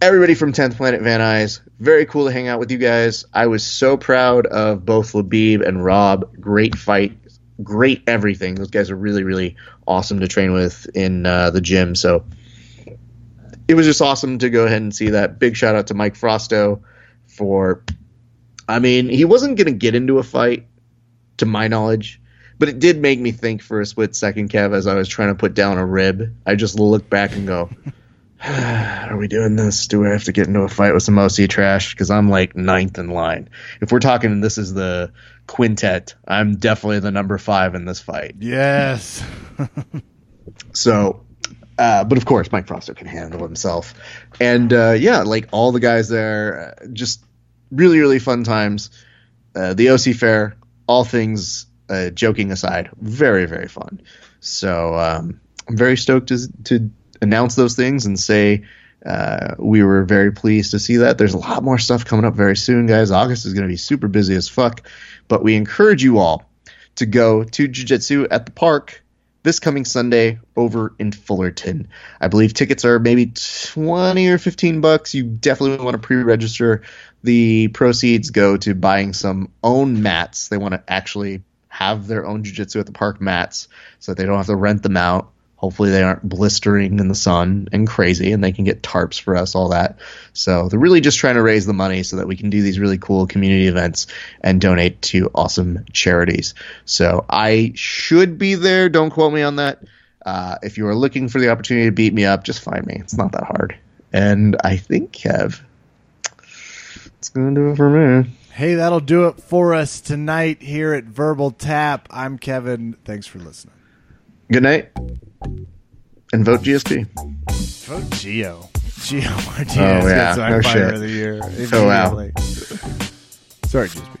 Everybody from tenth Planet Van Nuys, very cool to hang out with you guys. I was so proud of both Labib and Rob. Great fight. Great everything. Those guys are really, really awesome to train with in uh, the gym. So it was just awesome to go ahead and see that. Big shout-out to Mike Frosto for – I mean, he wasn't going to get into a fight, to my knowledge. But it did make me think for a split second, Kev, as I was trying to put down a rib. I just look back and go, are we doing this? Do I have to get into a fight with some O C trash? Because I'm like ninth in line. If we're talking this is the quintet, I'm definitely the number five in this fight. Yes. so, uh, but of course, Mike Frosto can handle himself. And uh, yeah, like all the guys there, uh, just really, really fun times. Uh, the O C fair, all things Uh, joking aside, very, very fun. So um, I'm very stoked to, to announce those things and say uh, we were very pleased to see that. There's a lot more stuff coming up very soon, guys. August is going to be super busy as fuck. But we encourage you all to go to Jiu-Jitsu at the park this coming Sunday over in Fullerton. I believe tickets are maybe twenty or fifteen bucks. You definitely want to pre-register. The proceeds go to buying some own mats. They want to actually have their own jiu-jitsu at the park mats so that they don't have to rent them out. Hopefully they aren't blistering in the sun and crazy, and they can get tarps for us, all that. So they're really just trying to raise the money so that we can do these really cool community events and donate to awesome charities. So I should be there. Don't quote me on that. Uh, if you are looking for the opportunity to beat me up, just find me. It's not that hard. And I think, Kev, it's going to do it for me. Hey, that'll do it for us tonight here at Verbal Tap. I'm Kevin. Thanks for listening. Good night. And vote G S P. Vote Gio. Gio Martinez oh, yeah. gets our no Fighter shit. of the Year. Immediately. Oh, wow. Sorry, G S P.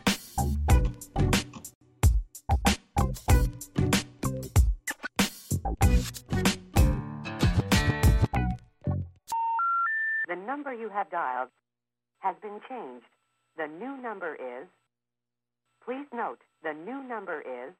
The number you have dialed has been changed. The new number is, please note, the new number is